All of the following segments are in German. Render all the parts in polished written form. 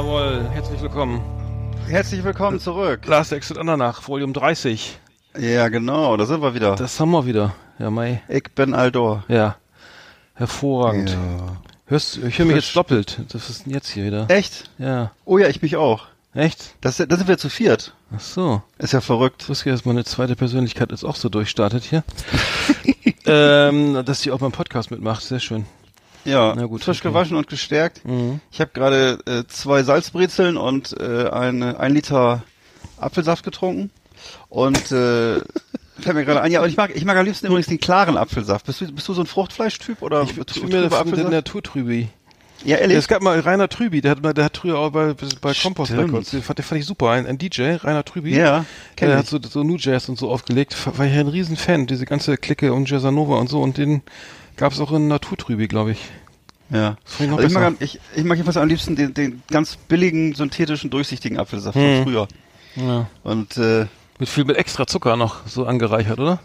Jawohl, herzlich willkommen. Herzlich willkommen zurück. Last Exit Andernach, Volume 30. Ja, genau, da sind wir wieder. Das haben wir wieder. Ja, Mai. Ich bin Aldor. Ja, hervorragend. Ja. Ich höre mich jetzt doppelt. Das ist jetzt hier wieder. Echt? Ja. Oh ja, ich mich auch. Echt? Das sind wir zu viert. Ach so. Ist ja verrückt. Ich wusste, dass meine zweite Persönlichkeit jetzt auch so durchstartet hier. Dass die auch beim Podcast mitmacht. Sehr schön. Ja, na gut, frisch gewaschen und gestärkt. Mhm. Ich habe gerade 2 Salzbrezeln und 1 Liter Apfelsaft getrunken. Und fällt mir gerade ein. Ja, und ich mag am liebsten übrigens den klaren Apfelsaft. Bist du so ein Fruchtfleischtyp oder? Ich bin mir der Naturtrübi. Ja, ehrlich. Es gab mal Rainer Trübi, der hat früher auch bei Compost Records, der fand ich super, ein DJ, Rainer Trübi. Ja, der hat so New Jazz und so aufgelegt, war ja ein riesen Fan, diese ganze Clique und Jazzanova und so, und den gab es auch in Naturtrübi, glaube ich. Ja. Also ich mag jedenfalls am liebsten den ganz billigen, synthetischen, durchsichtigen Apfelsaft von früher. Ja. Und mit extra Zucker noch so angereichert, oder?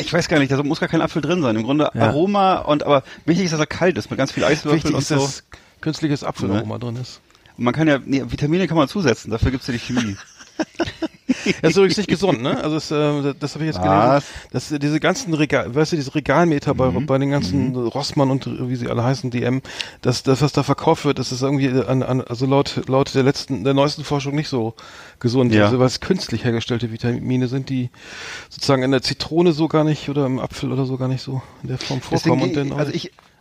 Ich weiß gar nicht, da muss gar kein Apfel drin sein. Im Grunde ja. Aroma, aber wichtig ist, dass er kalt ist, mit ganz viel Eiswürfeln und so. Wichtig ist, dass künstliches Apfelaroma drin ist. Und man kann Vitamine kann man zusetzen, dafür gibt's ja die Chemie. Das ist übrigens nicht gesund, ne? Also das habe ich jetzt gelesen, dass diese ganzen Regalmeter bei den ganzen Rossmann und wie sie alle heißen, DM, dass das, was da verkauft wird, das ist irgendwie also laut der neuesten Forschung nicht so gesund, ja. Also, weil es künstlich hergestellte Vitamine sind, die sozusagen in der Zitrone so gar nicht oder im Apfel oder so gar nicht so in der Form vorkommen.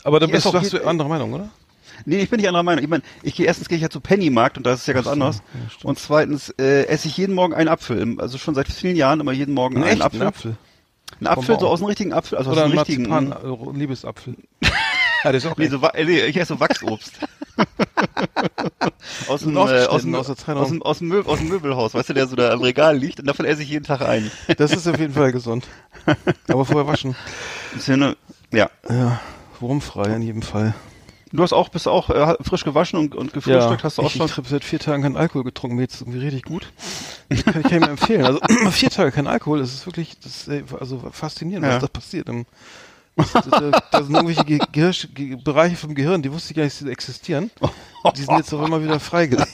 Aber da hast du andere Meinung, oder? Nee, ich bin nicht anderer Meinung. Ich meine, erstens gehe ich ja zu Pennymarkt und da ist es ja ganz anders. Ja, und zweitens esse ich jeden Morgen einen Apfel. Also schon seit vielen Jahren immer jeden Morgen einen Apfel. Ein Apfel, so aus dem richtigen Apfel. Also oder aus dem richtigen Marzipan, Liebesapfel. Ja, das ist auch nee, ich esse so Wachsobst. aus dem Möbelhaus, weißt du, der so da am Regal liegt, und davon esse ich jeden Tag einen. Das ist auf jeden Fall gesund. Aber vorher waschen. Ja, wurmfrei in jedem Fall. Du bist auch frisch gewaschen und gefrühstückt, ja, hast du auch schon? Ich habe seit 4 Tagen keinen Alkohol getrunken, mir jetzt irgendwie richtig gut. Das kann ich mir empfehlen. Also 4 Tage kein Alkohol, das ist wirklich also faszinierend, was da passiert. Da sind irgendwelche Bereiche vom Gehirn, die wusste ich gar nicht, dass sie existieren. Die sind jetzt auch immer wieder freigelegt.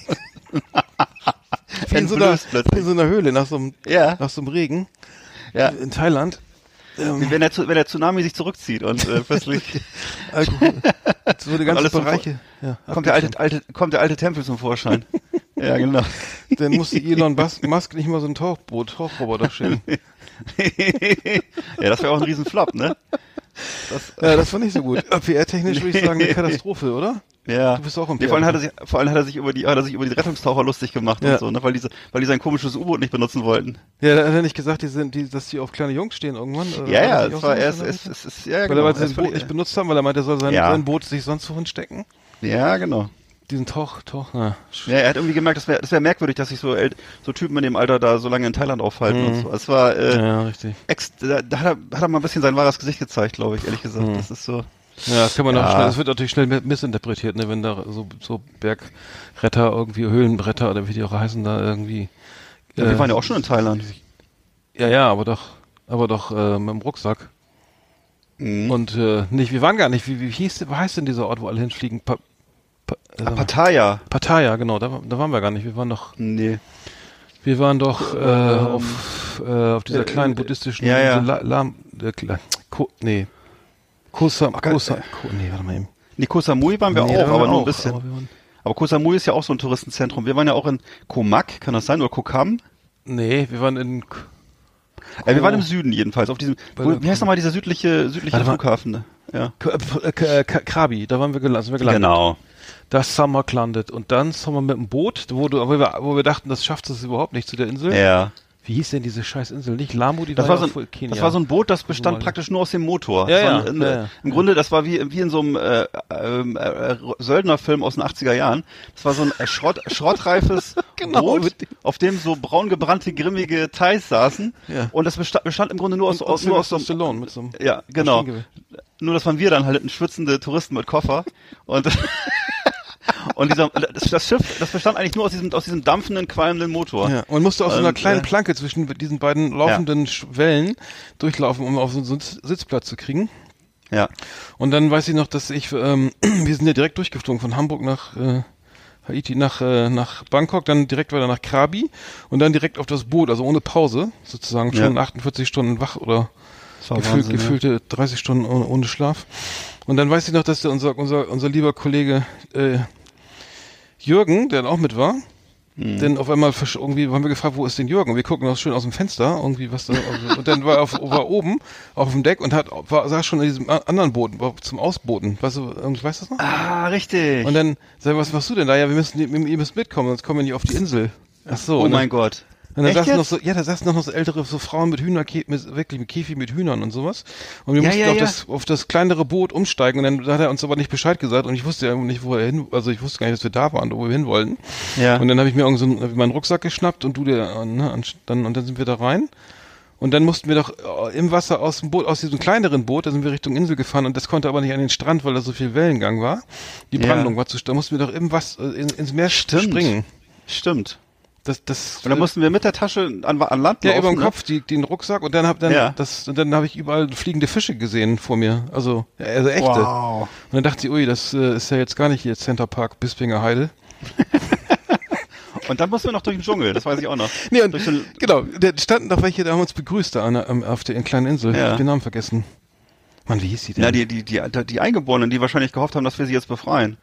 in so einer Höhle nach so einem Regen in Thailand. Wenn der Tsunami sich zurückzieht und plötzlich Alkohol. So die ganzen Bereiche. Ja, kommt der alte Tempel zum Vorschein. Ja, genau. Dann musste Elon Musk nicht mal so ein Tauchroboter schicken. Ja, das wäre auch ein Riesenflop, ne? Das war nicht so gut. PR-technisch würde ich sagen, eine Katastrophe, oder? Ja. Du bist auch im PR. Vor allem hat er sich über die Rettungstaucher lustig gemacht und so, ne? Weil die sein komisches U-Boot nicht benutzen wollten. Ja, da hat er nicht gesagt, dass die auf kleine Jungs stehen irgendwann. Ja, das war erst, genau. Weil sie sein Boot nicht benutzt haben, weil er meinte, er soll sein Boot sich sonst wohin stecken. Ja, genau. Diesen Taucher. Ja, er hat irgendwie gemerkt, das wäre merkwürdig, dass sich so Typen in dem Alter da so lange in Thailand aufhalten und so. Es war, richtig. Da hat er mal ein bisschen sein wahres Gesicht gezeigt, glaube ich, ehrlich gesagt. Das ist so. Ja, das kann man auch schnell, das wird natürlich schnell missinterpretiert, ne, wenn da so Bergretter irgendwie, Höhlenretter oder wie die auch heißen, da irgendwie. Ja, wir waren ja auch schon in Thailand. Ja, aber doch, mit dem Rucksack. Mhm. Und, wir waren gar nicht, wie heißt denn dieser Ort, wo alle hinfliegen? Pattaya. Pattaya, genau, da waren wir gar nicht, wir waren doch auf dieser kleinen buddhistischen, Koh Samui waren wir auch, aber nur ein bisschen. Aber Koh Samui ist ja auch so ein Touristenzentrum. Wir waren ja auch in Koh Mak, kann das sein? Oder Koh Kam? Nee, wir waren in... wir waren im Süden jedenfalls. Auf diesem... Wie heißt nochmal dieser südliche Flughafen? Ja. Krabi, da waren wir gelandet. Genau. Das haben wir gelandet. Und dann sind wir mit dem Boot, wo wir dachten, das schafft es überhaupt nicht zu der Insel. Ja. Wie hieß denn diese scheiß Insel? Nicht Lamu, die war voll Kenia. Das war so ein Boot, das bestand praktisch nur aus dem Motor. Im Grunde, das war wie in so einem Söldnerfilm aus den 80er Jahren. Das war so ein schrottreifes Boot, auf dem so braun gebrannte, grimmige Thais saßen. Ja. Und das bestand im Grunde nur aus so einem... Mit so einem Nur, das waren wir dann halt schwitzende Touristen mit Koffer. Und... Und das Schiff, das bestand eigentlich nur aus diesem dampfenden, qualmenden Motor. Ja, und musste auf so einer kleinen Planke zwischen diesen beiden laufenden Wellen durchlaufen, um auf so einen Sitzplatz zu kriegen. Ja. Und dann weiß ich noch, dass wir sind ja direkt durchgeflogen von Hamburg nach Haiti nach Bangkok, dann direkt weiter nach Krabi und dann direkt auf das Boot, also ohne Pause sozusagen, schon 48 Stunden wach oder gefühlte 30 Stunden ohne Schlaf. Und dann weiß ich noch, dass der unser lieber Kollege Jürgen, der dann auch mit war, denn auf einmal irgendwie haben wir gefragt, wo ist denn Jürgen? Wir gucken auch schön aus dem Fenster, irgendwie was da, und dann war oben auf dem Deck und saß schon in diesem anderen Boden, zum Ausboden. Weißt du das noch? Ah, richtig. Und dann sag ich, was machst du denn da? Ja, ihr müsst mitkommen, sonst kommen wir nicht auf die Insel. Ach so. Oh mein Gott. Und dann saßen noch so ältere so Frauen mit Käfig mit Hühnern und sowas. Und wir mussten auf das kleinere Boot umsteigen. Und dann hat er uns aber nicht Bescheid gesagt. Und ich wusste ja nicht, ich wusste gar nicht, dass wir da waren, wo wir hin wollten. Ja. Und dann habe ich mir meinen Rucksack geschnappt und dann sind wir da rein. Und dann mussten wir doch im Wasser aus dem Boot, aus diesem kleineren Boot, da sind wir Richtung Insel gefahren und das konnte aber nicht an den Strand, weil da so viel Wellengang war. Die Brandung war zu stark. Da mussten wir doch im Wasser, ins Meer springen. Stimmt. Und dann mussten wir mit der Tasche an Land laufen. Ja, über den Kopf, den Rucksack, und dann habe ich überall fliegende Fische gesehen vor mir. Also echte. Wow. Und dann dachte ich, das ist ja jetzt gar nicht hier Center Park, Bispinger Heide. Und dann mussten wir noch durch den Dschungel, das weiß ich auch noch. Nee, genau, da standen noch welche, da haben uns begrüßt da auf der kleinen Insel. Ja. Ich hab den Namen vergessen. Mann, wie hieß die denn? Ja, die Eingeborenen, die wahrscheinlich gehofft haben, dass wir sie jetzt befreien.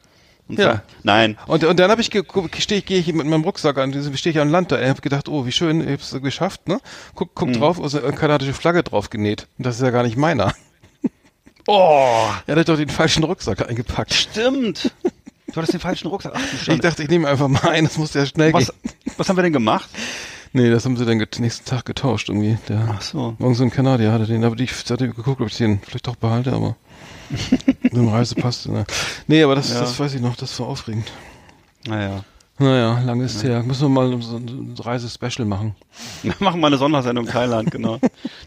Nein. Und dann gehe ich mit meinem Rucksack an, stehe ich an Land da. Ich habe gedacht, wie schön, ich habe es geschafft, ne? Guck drauf, also kanadische Flagge drauf genäht. Und das ist ja gar nicht meiner. Oh! Er hat doch den falschen Rucksack eingepackt. Stimmt! Du hattest den falschen Rucksack. Ach, ich dachte, ich nehme einfach mal ein, das muss ja schnell gehen. Was haben wir denn gemacht? Nee, das haben sie dann nächsten Tag getauscht irgendwie. Ach so. Morgen so ein Kanadier hatte den, aber ich hatte geguckt, ob ich den vielleicht doch behalte, aber... mit dem Reisepass. Ne? Nee, aber das weiß ich noch, das war aufregend. Naja, lange ist her. Müssen wir mal so ein Reisespecial machen. Wir machen mal eine Sondersendung in Thailand, genau.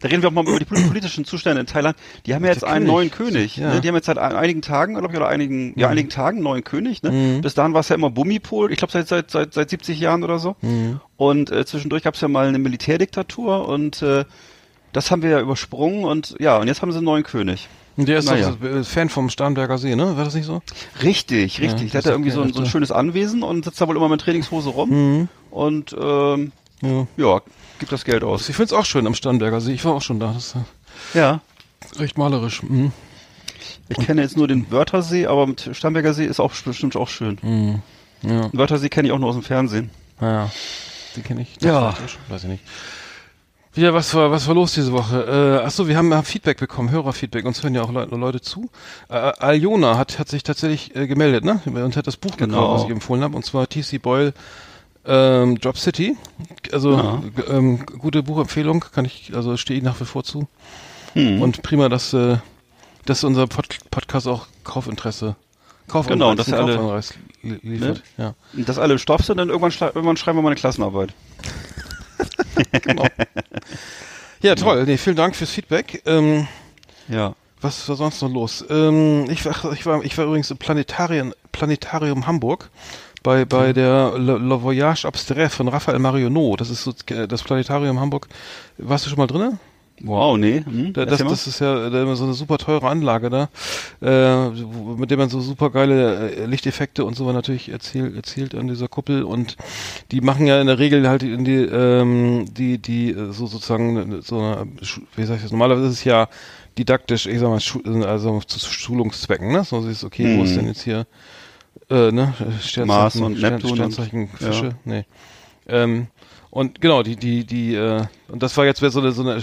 Da reden wir auch mal über die politischen Zustände in Thailand. Die haben ja jetzt einen neuen König. Ja. Ne? Die haben jetzt seit einigen Tagen, glaube ich, oder einigen Tagen einen neuen König. Ne? Mhm. Bis dahin war es ja immer Bumipol. Ich glaube, seit 70 Jahren oder so. Mhm. Und zwischendurch gab es ja mal eine Militärdiktatur und das haben wir ja übersprungen. Und jetzt haben sie einen neuen König. Und der ist so Fan vom Starnberger See, ne? War das nicht so? Richtig. Der hat da irgendwie so ein schönes Anwesen und sitzt da wohl immer mit Trainingshose rum. Mhm. Und gibt das Geld aus. Ich find's auch schön am Starnberger See. Ich war auch schon da. Das ist recht malerisch. Mhm. Ich kenne jetzt nur den Wörthersee, aber mit Starnberger See ist auch bestimmt auch schön. Mhm. Ja. Wörthersee kenne ich auch nur aus dem Fernsehen. Ja, den kenne ich. Weiß ich nicht. Wieder was war los diese Woche? Achso, wir haben Feedback bekommen, Hörerfeedback. Uns hören ja auch Leute zu. Aljona hat sich tatsächlich gemeldet, ne? Und hat das Buch gekauft, was ich empfohlen habe. Und zwar T.C. Boyle, Drop City. Also, gute Buchempfehlung. Stehe ich nach wie vor zu. Hm. Und prima, dass unser Podcast auch Kaufinteresse liefert. Ne? Ja. Dass alle im Stoff sind, dann irgendwann schreiben wir mal eine Klassenarbeit. Genau. Ja, toll. Nee, vielen Dank fürs Feedback. Was war sonst noch los? Ich war übrigens im Planetarium Hamburg bei der Le Voyage Abstrait von Raphael Marionneau. Das ist so das Planetarium Hamburg. Warst du schon mal drin? Wow, nee. Das ist ja so eine super teure Anlage da, mit der man so super geile Lichteffekte und so natürlich erzielt an dieser Kuppel, und die machen ja in der Regel halt in die so sozusagen so eine, wie sag ich das, normalerweise ist es ja didaktisch, ich sag mal, also zu Schulungszwecken, ne? So ist okay, wo ist denn jetzt hier Mars und Neptun, Sternzeichen, Fische, und genau, und das war jetzt so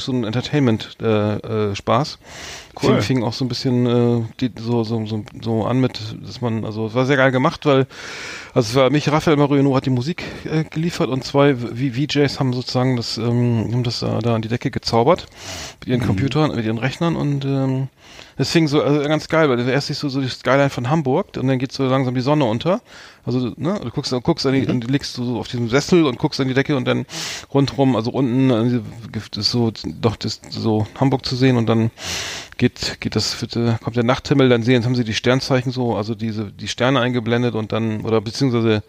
ein Entertainment Spaß. Cool. Fing auch so ein bisschen so an mit, dass man, also es war sehr geil gemacht, weil Raphael Marionneau hat die Musik geliefert und zwei VJs haben sozusagen das da an die Decke gezaubert mit ihren Computern, mit ihren Rechnern, und es fing ganz geil, weil erst siehst du so die Skyline von Hamburg und dann geht so langsam die Sonne unter. Also, ne, du guckst an die, und liegst du so auf diesem Sessel und guckst an die Decke und dann rundherum, also unten ist so Hamburg zu sehen, und dann kommt der Nachthimmel, dann haben sie die Sternzeichen so, also die Sterne eingeblendet, und dann, oder beziehungsweise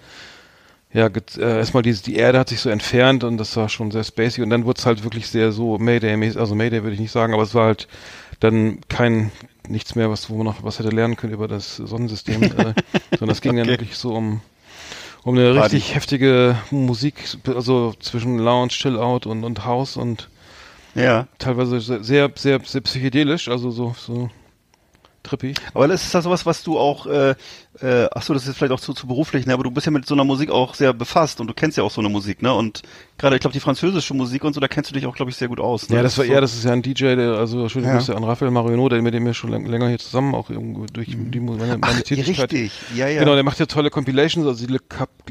erstmal die Erde hat sich so entfernt, und das war schon sehr spacey, und dann wurde es halt wirklich sehr so Mayday-mäßig, also Mayday würde ich nicht sagen, aber es war halt dann nichts mehr, wo man noch was hätte lernen können über das Sonnensystem, sondern es ging dann wirklich so um um eine Party. Richtig heftige Musik, also zwischen Lounge, Chill-Out und House und ja. Teilweise sehr, sehr, sehr psychedelisch, also so trippy. Aber das ist ja sowas, was du auch, achso, das ist vielleicht auch zu beruflich, ne? Aber du bist ja mit so einer Musik auch sehr befasst und du kennst ja auch so eine Musik, ne? Und gerade, ich glaube, die französische Musik und so, da kennst du dich auch, glaube ich, sehr gut aus. Ne? Ja, das ist ja ein DJ, der, also schöne Grüße an Raphael Marionneau, mit dem wir schon länger hier zusammen auch irgendwo durch die meine Tätigkeit. Richtig, ja, ja. Genau, der macht ja tolle Compilations, also die Le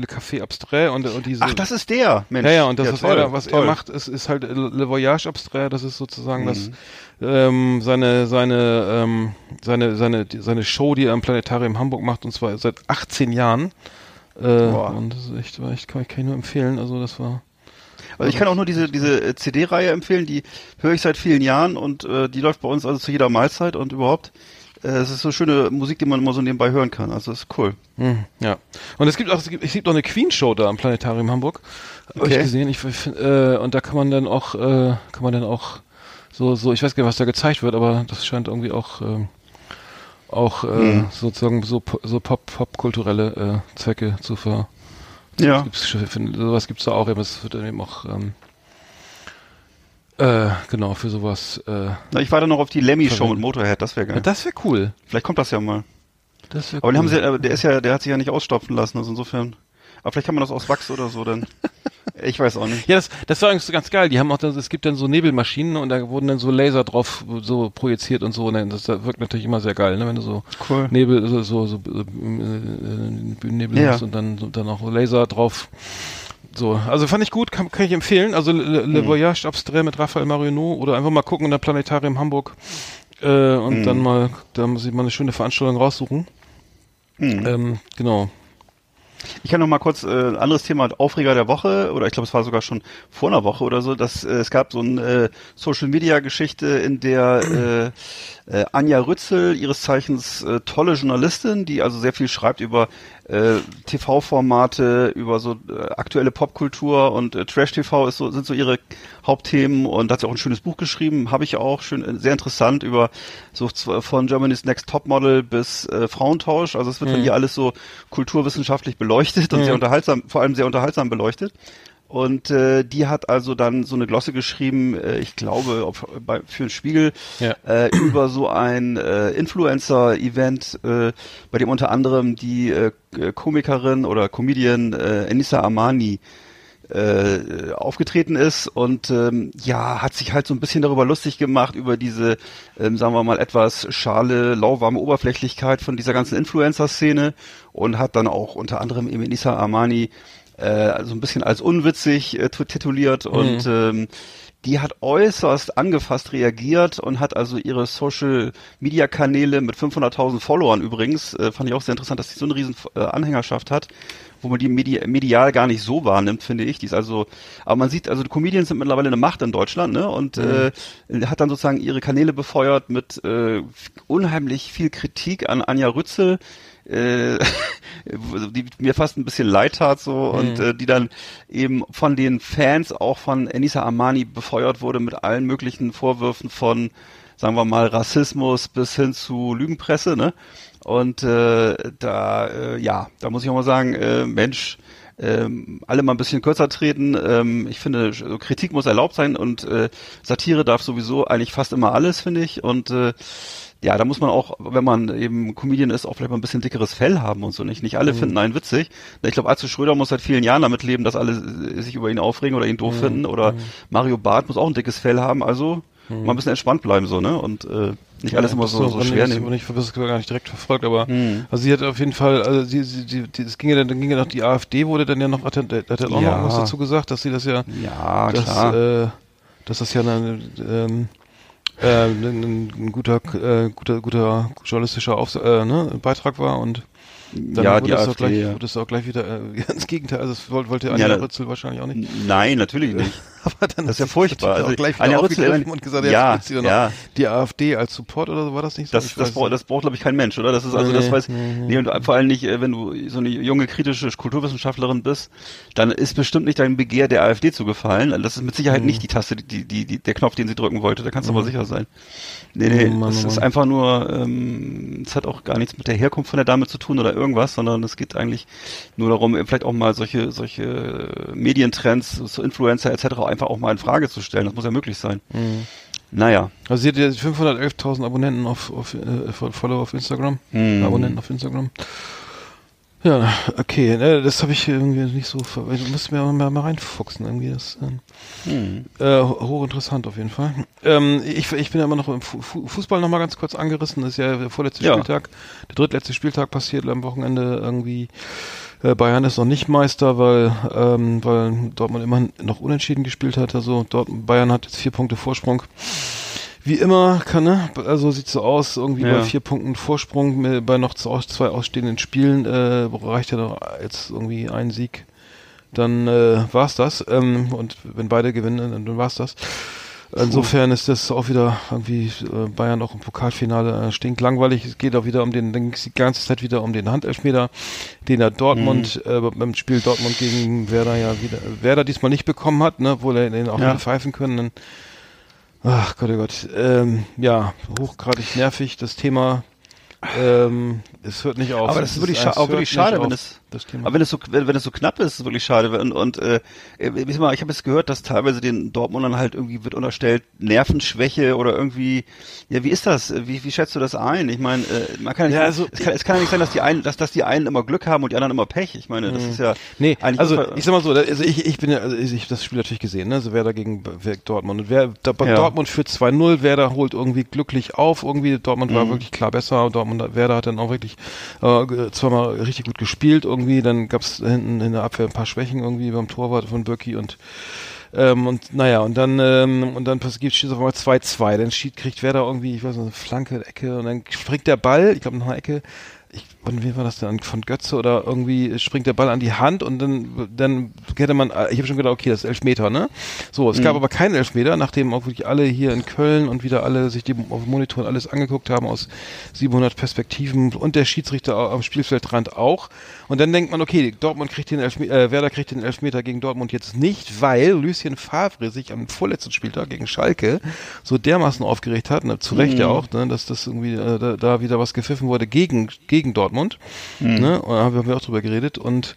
Café Abstrait und diese. Ach, das ist der, Mensch. Ja, ja, und das, ja, was er macht, ist halt Le Voyage Abstrait, das ist sozusagen das, seine Show, die er im Planetarium Hamburg macht, und zwar seit 18 Jahren. Und das ist echt, kann ich nur empfehlen. Also das war. Also ich kann auch nur diese CD-Reihe empfehlen, die höre ich seit vielen Jahren und die läuft bei uns also zu jeder Mahlzeit und überhaupt. Es ist so schöne Musik, die man immer so nebenbei hören kann. Also das ist cool. Mhm, ja. Und es gibt auch eine Queen-Show da am Planetarium Hamburg. Habe ich gesehen. Und da kann man dann auch so, ich weiß gar nicht, was da gezeigt wird, aber das scheint irgendwie auch sozusagen so popkulturelle Zwecke zu ver. Ja. Sowas gibt's da auch, aber es wird dann eben auch genau für sowas. Na, ich warte noch auf die Lemmy-Show mit Motorhead, das wäre geil. Ja, das wäre cool. Vielleicht kommt das ja mal. Das wäre cool. Aber der hat sich ja nicht ausstopfen lassen, also insofern. Aber vielleicht kann man das aus Wachs oder so dann. Ich weiß auch nicht. Ja, das war übrigens ganz geil. Die haben auch, es gibt dann so Nebelmaschinen und da wurden dann so Laser drauf so projiziert und so. Und das wirkt natürlich immer sehr geil, ne? Wenn du so cool. Nebel, so Bühnennebel hast und dann auch Laser drauf. So, also fand ich gut, kann ich empfehlen. Also Le Voyage Abstrait mit Raphael Marionneau oder einfach mal gucken in der Planetarium Hamburg und dann muss ich mal eine schöne Veranstaltung raussuchen. Genau. Ich kann noch mal kurz anderes Thema, Aufreger der Woche, oder ich glaube, es war sogar schon vor einer Woche oder so, dass es gab so eine Social-Media-Geschichte, in der Anja Rützel, ihres Zeichens tolle Journalistin, die also sehr viel schreibt über TV-Formate, über so aktuelle Popkultur und Trash-TV sind so ihre Hauptthemen, und da hat sie auch ein schönes Buch geschrieben, habe ich auch, schön, sehr interessant, über so von Germany's Next Topmodel bis Frauentausch, also es wird von ihr alles so kulturwissenschaftlich beleuchtet und vor allem sehr unterhaltsam beleuchtet. Und die hat also dann so eine Glosse geschrieben, ich glaube, für den Spiegel, über so ein Influencer-Event, bei dem unter anderem die Komikerin oder Comedian Enissa Amani aufgetreten ist und hat sich halt so ein bisschen darüber lustig gemacht, über diese, sagen wir mal, etwas schale, lauwarme Oberflächlichkeit von dieser ganzen Influencer-Szene, und hat dann auch unter anderem eben Enissa Amani so ein bisschen als unwitzig tituliert und die hat äußerst angefasst reagiert und hat also ihre Social-Media-Kanäle mit 500.000 Followern übrigens, fand ich auch sehr interessant, dass sie so eine riesen Anhängerschaft hat, wo man die medial gar nicht so wahrnimmt, finde ich. Die ist also, aber man sieht, also die Comedians sind mittlerweile eine Macht in Deutschland, ne? Und hat dann sozusagen ihre Kanäle befeuert mit unheimlich viel Kritik an Anja Rützel, die mir fast ein bisschen leid tat so, und die dann eben von den Fans auch von Enissa Amani befeuert wurde mit allen möglichen Vorwürfen von, sagen wir mal, Rassismus bis hin zu Lügenpresse, ne? Und da muss ich auch mal sagen, Mensch, alle mal ein bisschen kürzer treten. Ich finde, Kritik muss erlaubt sein und Satire darf sowieso eigentlich fast immer alles, finde ich. Und da muss man auch, wenn man eben Comedian ist, auch vielleicht mal ein bisschen dickeres Fell haben und so. Nicht alle finden einen witzig. Ich glaube, Atze Schröder muss seit vielen Jahren damit leben, dass alle sich über ihn aufregen oder ihn doof finden. Oder Mario Barth muss auch ein dickes Fell haben. Also mal ein bisschen entspannt bleiben so, ne? Und nicht alles immer so schwer nehmen. Ich habe das gar nicht direkt verfolgt, aber also sie hat auf jeden Fall, also es ging ja dann ging die AfD wurde dann ja noch, hat er auch noch was dazu gesagt, dass sie das dass das ja ein guter journalistischer Beitrag war, und dann wurde es auch gleich wieder ins Gegenteil, also das wollte Anja Rützel wahrscheinlich auch nicht. Nein, natürlich nicht. aber dann das ist ja furchtbar. Also auch gleich wieder aufgegriffen und gesagt, jetzt gibt's wieder noch die AfD als Support oder so, war das nicht so? Das braucht glaube ich kein Mensch, oder? Das ist also und vor allem nicht, wenn du so eine junge kritische Kulturwissenschaftlerin bist, dann ist bestimmt nicht dein Begehr der AfD zu gefallen. Das ist mit Sicherheit nicht die Taste, der Knopf, den sie drücken wollte. Da kannst du aber sicher sein. Nee, das ist einfach nur, es hat auch gar nichts mit der Herkunft von der Dame zu tun oder irgendwas, sondern es geht eigentlich nur darum, vielleicht auch mal solche Medientrends, so Influencer etc. einfach auch mal in Frage zu stellen. Das muss ja möglich sein. Mhm. Naja. Also sie hat ja 511.000 Abonnenten Follower auf Instagram. Mhm. Abonnenten auf Instagram. Ja, okay. Das habe ich irgendwie nicht so... Ich muss mir mal reinfuchsen. Irgendwie das, hochinteressant auf jeden Fall. Ich bin ja immer noch im Fußball nochmal ganz kurz angerissen. Das ist ja der vorletzte Spieltag. Der drittletzte Spieltag passiert am Wochenende irgendwie. Bayern ist noch nicht Meister, weil Dortmund immerhin noch unentschieden gespielt hat. Also Bayern hat jetzt 4 Punkte Vorsprung. Wie immer, also sieht so aus, irgendwie bei 4 Punkten Vorsprung, bei noch 2 ausstehenden Spielen, reicht ja noch jetzt irgendwie ein Sieg, dann war's das. Und wenn beide gewinnen, dann war's das. Insofern ist das auch wieder irgendwie Bayern auch im Pokalfinale stinklangweilig. Es geht auch wieder dann ging es die ganze Zeit wieder um den Handelfmeter, den er Dortmund beim Spiel Dortmund gegen Werder Werder diesmal nicht bekommen hat, ne, obwohl er den auch nicht pfeifen können. Ach Gott, oh Gott. Hochgradig nervig, das Thema. Es hört nicht auf. Aber das ist wirklich auch wirklich schade, wenn es so knapp ist, ist es wirklich schade. Und ich habe jetzt gehört, dass teilweise den Dortmundern halt irgendwie wird unterstellt, Nervenschwäche oder irgendwie. Ja, wie ist das? Wie schätzt du das ein? Ich meine, man kann nicht. Ja, also, es kann ja nicht sein, dass die einen immer Glück haben und die anderen immer Pech. Ich meine, das ist ja. Nee, also ich sag mal so, also ich habe das Spiel natürlich gesehen, ne? Also Werder gegen Dortmund. Und Dortmund führt 2-0, Werder holt irgendwie glücklich auf, irgendwie Dortmund war wirklich klar besser. Und Werder hat dann auch wirklich zweimal richtig gut gespielt irgendwie, dann gab es hinten in der Abwehr ein paar Schwächen irgendwie beim Torwart von Bürki und dann steht es auf einmal 2-2, dann kriegt Werder irgendwie, ich weiß nicht, eine Flanke, eine Ecke und dann springt der Ball, ich glaube nach einer Ecke, von wem war das denn? Von Götze oder irgendwie springt der Ball an die Hand und dann hätte man, ich habe schon gedacht, okay, das ist Elfmeter, ne? So, es gab aber keinen Elfmeter, nachdem auch wirklich alle hier in Köln und wieder alle sich auf Monitoren alles angeguckt haben aus 700 Perspektiven und der Schiedsrichter am Spielfeldrand auch. Und dann denkt man, okay, Werder kriegt den Elfmeter gegen Dortmund jetzt nicht, weil Lucien Favre sich am vorletzten Spieltag gegen Schalke so dermaßen aufgeregt hat, ne, zu Recht ja auch, ne, dass das irgendwie da wieder was gepfiffen wurde gegen Dortmund, ne? Und da haben wir auch drüber geredet und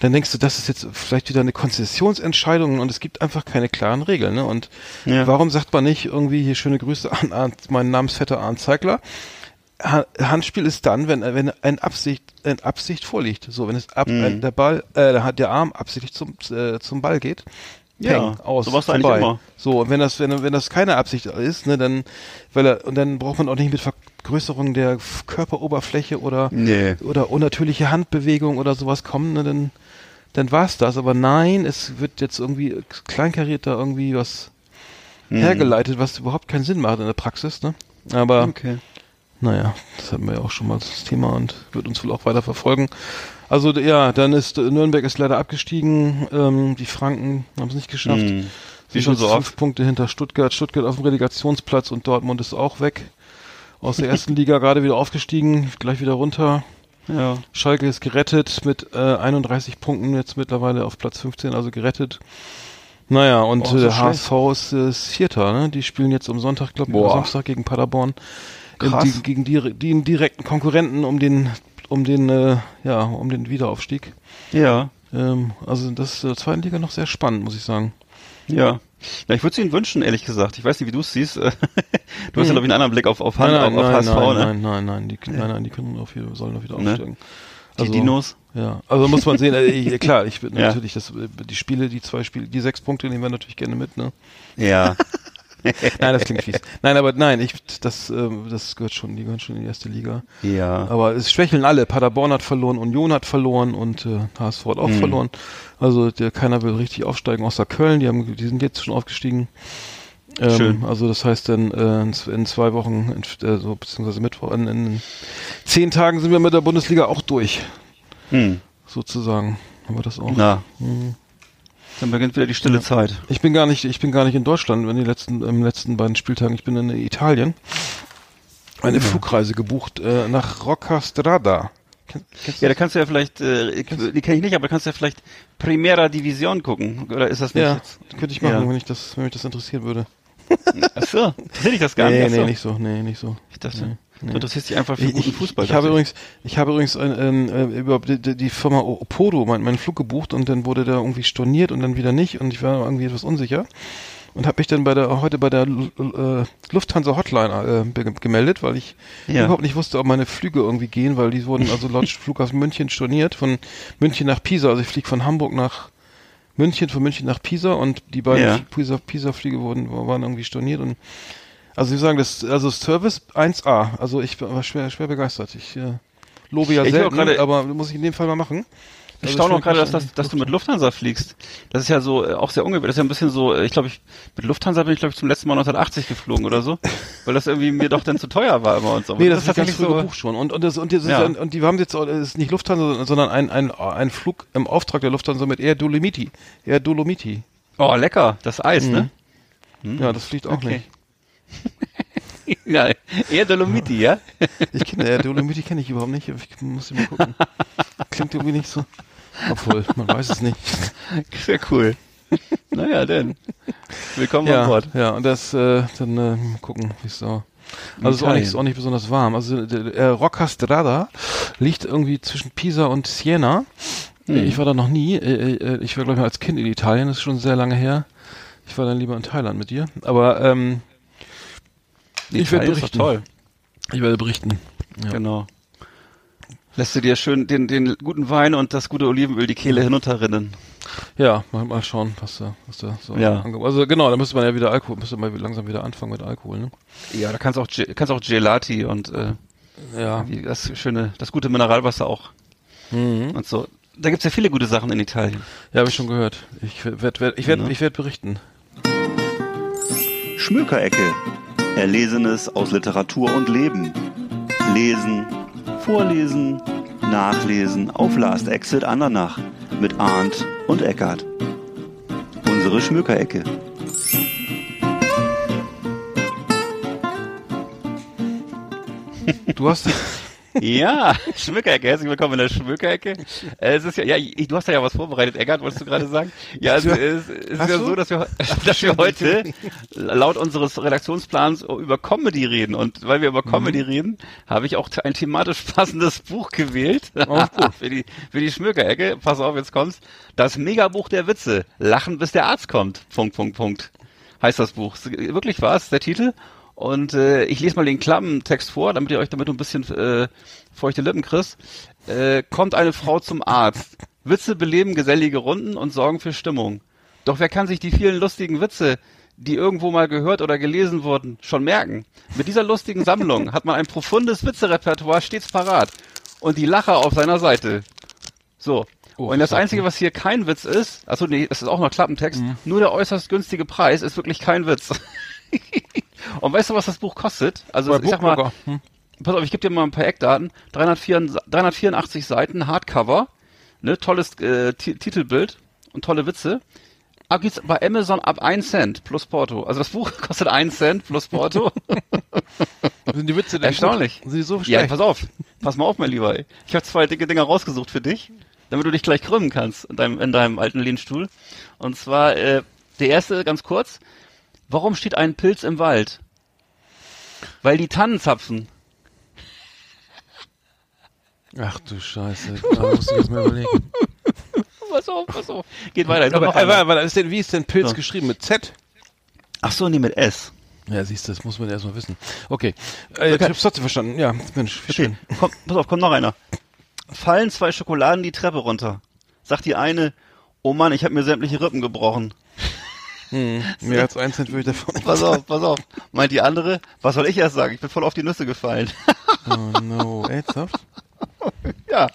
dann denkst du, das ist jetzt vielleicht wieder eine Konzessionsentscheidung und es gibt einfach keine klaren Regeln, ne? Und warum sagt man nicht irgendwie hier schöne Grüße an meinen Namensvetter Arndt Zeigler? Handspiel ist dann, wenn eine Absicht vorliegt, so wenn es der Arm absichtlich zum Ball geht. Ja, aus, so war's eigentlich immer. So, und wenn das keine Absicht ist, ne, dann, dann braucht man auch nicht mit Vergrößerung der Körperoberfläche oder unnatürliche Handbewegung oder sowas kommen, ne, dann war's das. Aber nein, es wird jetzt irgendwie kleinkariert da irgendwie was hergeleitet, was überhaupt keinen Sinn macht in der Praxis, ne? Aber, naja, das hatten wir ja auch schon mal das Thema und wird uns wohl auch weiter verfolgen. Also ja, dann ist Nürnberg ist leider abgestiegen, die Franken haben es nicht geschafft. Sie sind schon so 5 Punkte hinter Stuttgart. Stuttgart auf dem Relegationsplatz und Dortmund ist auch weg. Aus der ersten Liga gerade wieder aufgestiegen, gleich wieder runter. Ja. Schalke ist gerettet mit 31 Punkten jetzt mittlerweile auf Platz 15, also gerettet. Naja, und HSV ist Vierter, ne? Die spielen jetzt am Sonntag, glaube ich, am Samstag gegen Paderborn. Krass. Gegen die direkten Konkurrenten um den Wiederaufstieg. Ja. Also das ist in der zweiten Liga noch sehr spannend, muss ich sagen. Ja. Na, ich würde es Ihnen wünschen, ehrlich gesagt. Ich weiß nicht, wie du es siehst. Du hast ja, glaube ich, einen anderen Blick auf HSV, ne? Nein, die können sollen doch wieder aufsteigen. Also, die Dinos? Ja, also muss man sehen, klar, ich würde natürlich die 6 Punkte nehmen wir natürlich gerne mit, ne? Ja. Nein, das klingt fies. Die gehören schon in die erste Liga. Ja. Aber es schwächeln alle. Paderborn hat verloren, Union hat verloren und HSV hat auch verloren. Also keiner will richtig aufsteigen, außer Köln. Die sind jetzt schon aufgestiegen. Schön. Also das heißt dann in 2 Wochen, beziehungsweise Mittwoch, in 10 Tagen sind wir mit der Bundesliga auch durch. Sozusagen. Aber das auch. Na. Dann beginnt wieder die stille Zeit. Ich bin gar nicht in Deutschland, in den letzten beiden Spieltagen. Ich bin in Italien. Eine Flugreise gebucht nach Rocca Strada. Ja, da kannst du ja vielleicht, die kenne ich nicht, aber kannst du ja vielleicht Primera Division gucken, oder ist das nicht? Ja, jetzt? Könnte ich machen, wenn mich das interessieren würde. Achso, interessiert dich das gar nicht? Nee, nicht so. Ich dachte, du interessierst dich einfach für guten Fußball. Ich habe übrigens über die Firma Opodo meinen Flug gebucht und dann wurde der irgendwie storniert und dann wieder nicht und ich war irgendwie etwas unsicher. Und habe mich dann heute bei der Lufthansa Hotline gemeldet, weil ich überhaupt nicht wusste, ob meine Flüge irgendwie gehen, weil die wurden also laut Flughafen München storniert, von München nach Pisa. Also ich fliege von Hamburg nach München, von München nach Pisa und die beiden Pisa-Flüge waren irgendwie storniert. Und also ich sagen, Service 1A. Also ich war schwer begeistert. Ich lobe selten, aber muss ich in dem Fall mal machen. Ich staune auch gerade, dass du mit Lufthansa fliegst. Das ist ja so auch sehr ungewöhnlich. Das ist ja ein bisschen so, mit Lufthansa bin ich zum letzten Mal 1980 geflogen oder so, weil das irgendwie mir doch dann zu teuer war immer und so. Nee, das ist tatsächlich so gebucht schon. Und die haben jetzt auch, es ist nicht Lufthansa, sondern ein Flug im Auftrag der Lufthansa mit Air Dolomiti. Oh, lecker, das Eis, ne? Hm? Ja, das fliegt auch nicht. Ja, Air Dolomiti, ja? Air Dolomiti kenne ich überhaupt nicht. Ich muss mal gucken. Klingt irgendwie nicht so. Obwohl, man weiß es nicht. Sehr cool. Naja, denn. Willkommen an Bord. Ja, und dann gucken, wie es da. Also es ist auch nicht besonders warm. Also Rocca Strada liegt irgendwie zwischen Pisa und Siena. Hm. Ich war da noch nie. Ich war, glaube ich, als Kind in Italien. Das ist schon sehr lange her. Ich war dann lieber in Thailand mit dir. Aber ich werde berichten. Toll. Ich werde berichten. Ja. Genau. Lässt du dir schön den guten Wein und das gute Olivenöl die Kehle hinunterrinnen. Ja, mal schauen, was da so ankommt. Also genau, da müsste man ja wieder langsam wieder anfangen mit Alkohol, ne? Ja, da kannst auch Gelati und das gute Mineralwasser auch. Mhm. Und so. Da gibt's ja viele gute Sachen in Italien. Ja, habe ich schon gehört. Ich werd berichten. Schmökerecke. Erlesenes aus Literatur und Leben. Lesen, vorlesen, nachlesen auf Last Exit Andernach mit Arndt und Eckart. Unsere Schmökerecke. Ja, Schmökerecke, herzlich willkommen in der Schmökerecke. Es ist du hast ja was vorbereitet, Eckart, wolltest du gerade sagen? Ja, es ist so, dass wir heute laut unseres Redaktionsplans über Comedy reden. Und weil wir über Comedy reden, habe ich auch ein thematisch passendes Buch gewählt. Oh, gut. für die Schmökerecke. Pass auf, jetzt kommt's. Das Megabuch der Witze. Lachen, bis der Arzt kommt. ... heißt das Buch. Wirklich wahr, ist der Titel. Und ich lese mal den Klappentext vor, damit ihr euch damit ein bisschen feuchte Lippen kriegt. Kommt eine Frau zum Arzt. Witze beleben gesellige Runden und sorgen für Stimmung. Doch wer kann sich die vielen lustigen Witze, die irgendwo mal gehört oder gelesen wurden, schon merken? Mit dieser lustigen Sammlung hat man ein profundes Witzerepertoire stets parat und die Lacher auf seiner Seite. So. Und das Einzige, was hier kein Witz ist, es ist auch noch Klappentext, nur der äußerst günstige Preis ist wirklich kein Witz. Und weißt du, was das Buch kostet? Also ich sag mal, pass auf, ich gebe dir mal ein paar Eckdaten. 384 Seiten, Hardcover, ne, tolles Titelbild und tolle Witze. Gibt's bei Amazon ab 1 Cent plus Porto. Also das Buch kostet 1 Cent plus Porto. Sind die Witze denn erstaunlich? Sind die so schlecht? Ja, pass mal auf, mein Lieber. Ich habe 2 dicke Dinger rausgesucht für dich, damit du dich gleich krümmen kannst in deinem alten Lehnstuhl. Und zwar der erste, ganz kurz. Warum steht ein Pilz im Wald? Weil die Tannen zapfen. Ach du Scheiße, da musst du jetzt mal überlegen. Pass auf. Geht weiter. Wie ist denn Pilz geschrieben? Mit Z? Ach so, nee, mit S. Ja, siehst du, das muss man erstmal wissen. Okay. Ich hab's trotzdem verstanden. Ja, Mensch. Schön. Pass auf, kommt noch einer. Fallen 2 Schokoladen die Treppe runter. Sagt die eine, oh Mann, ich habe mir sämtliche Rippen gebrochen. Mehr als 1 Cent würde ich davon nicht. Pass auf. Meint die andere, was soll ich erst sagen? Ich bin voll auf die Nüsse gefallen. Oh no, ernsthaft? Ja.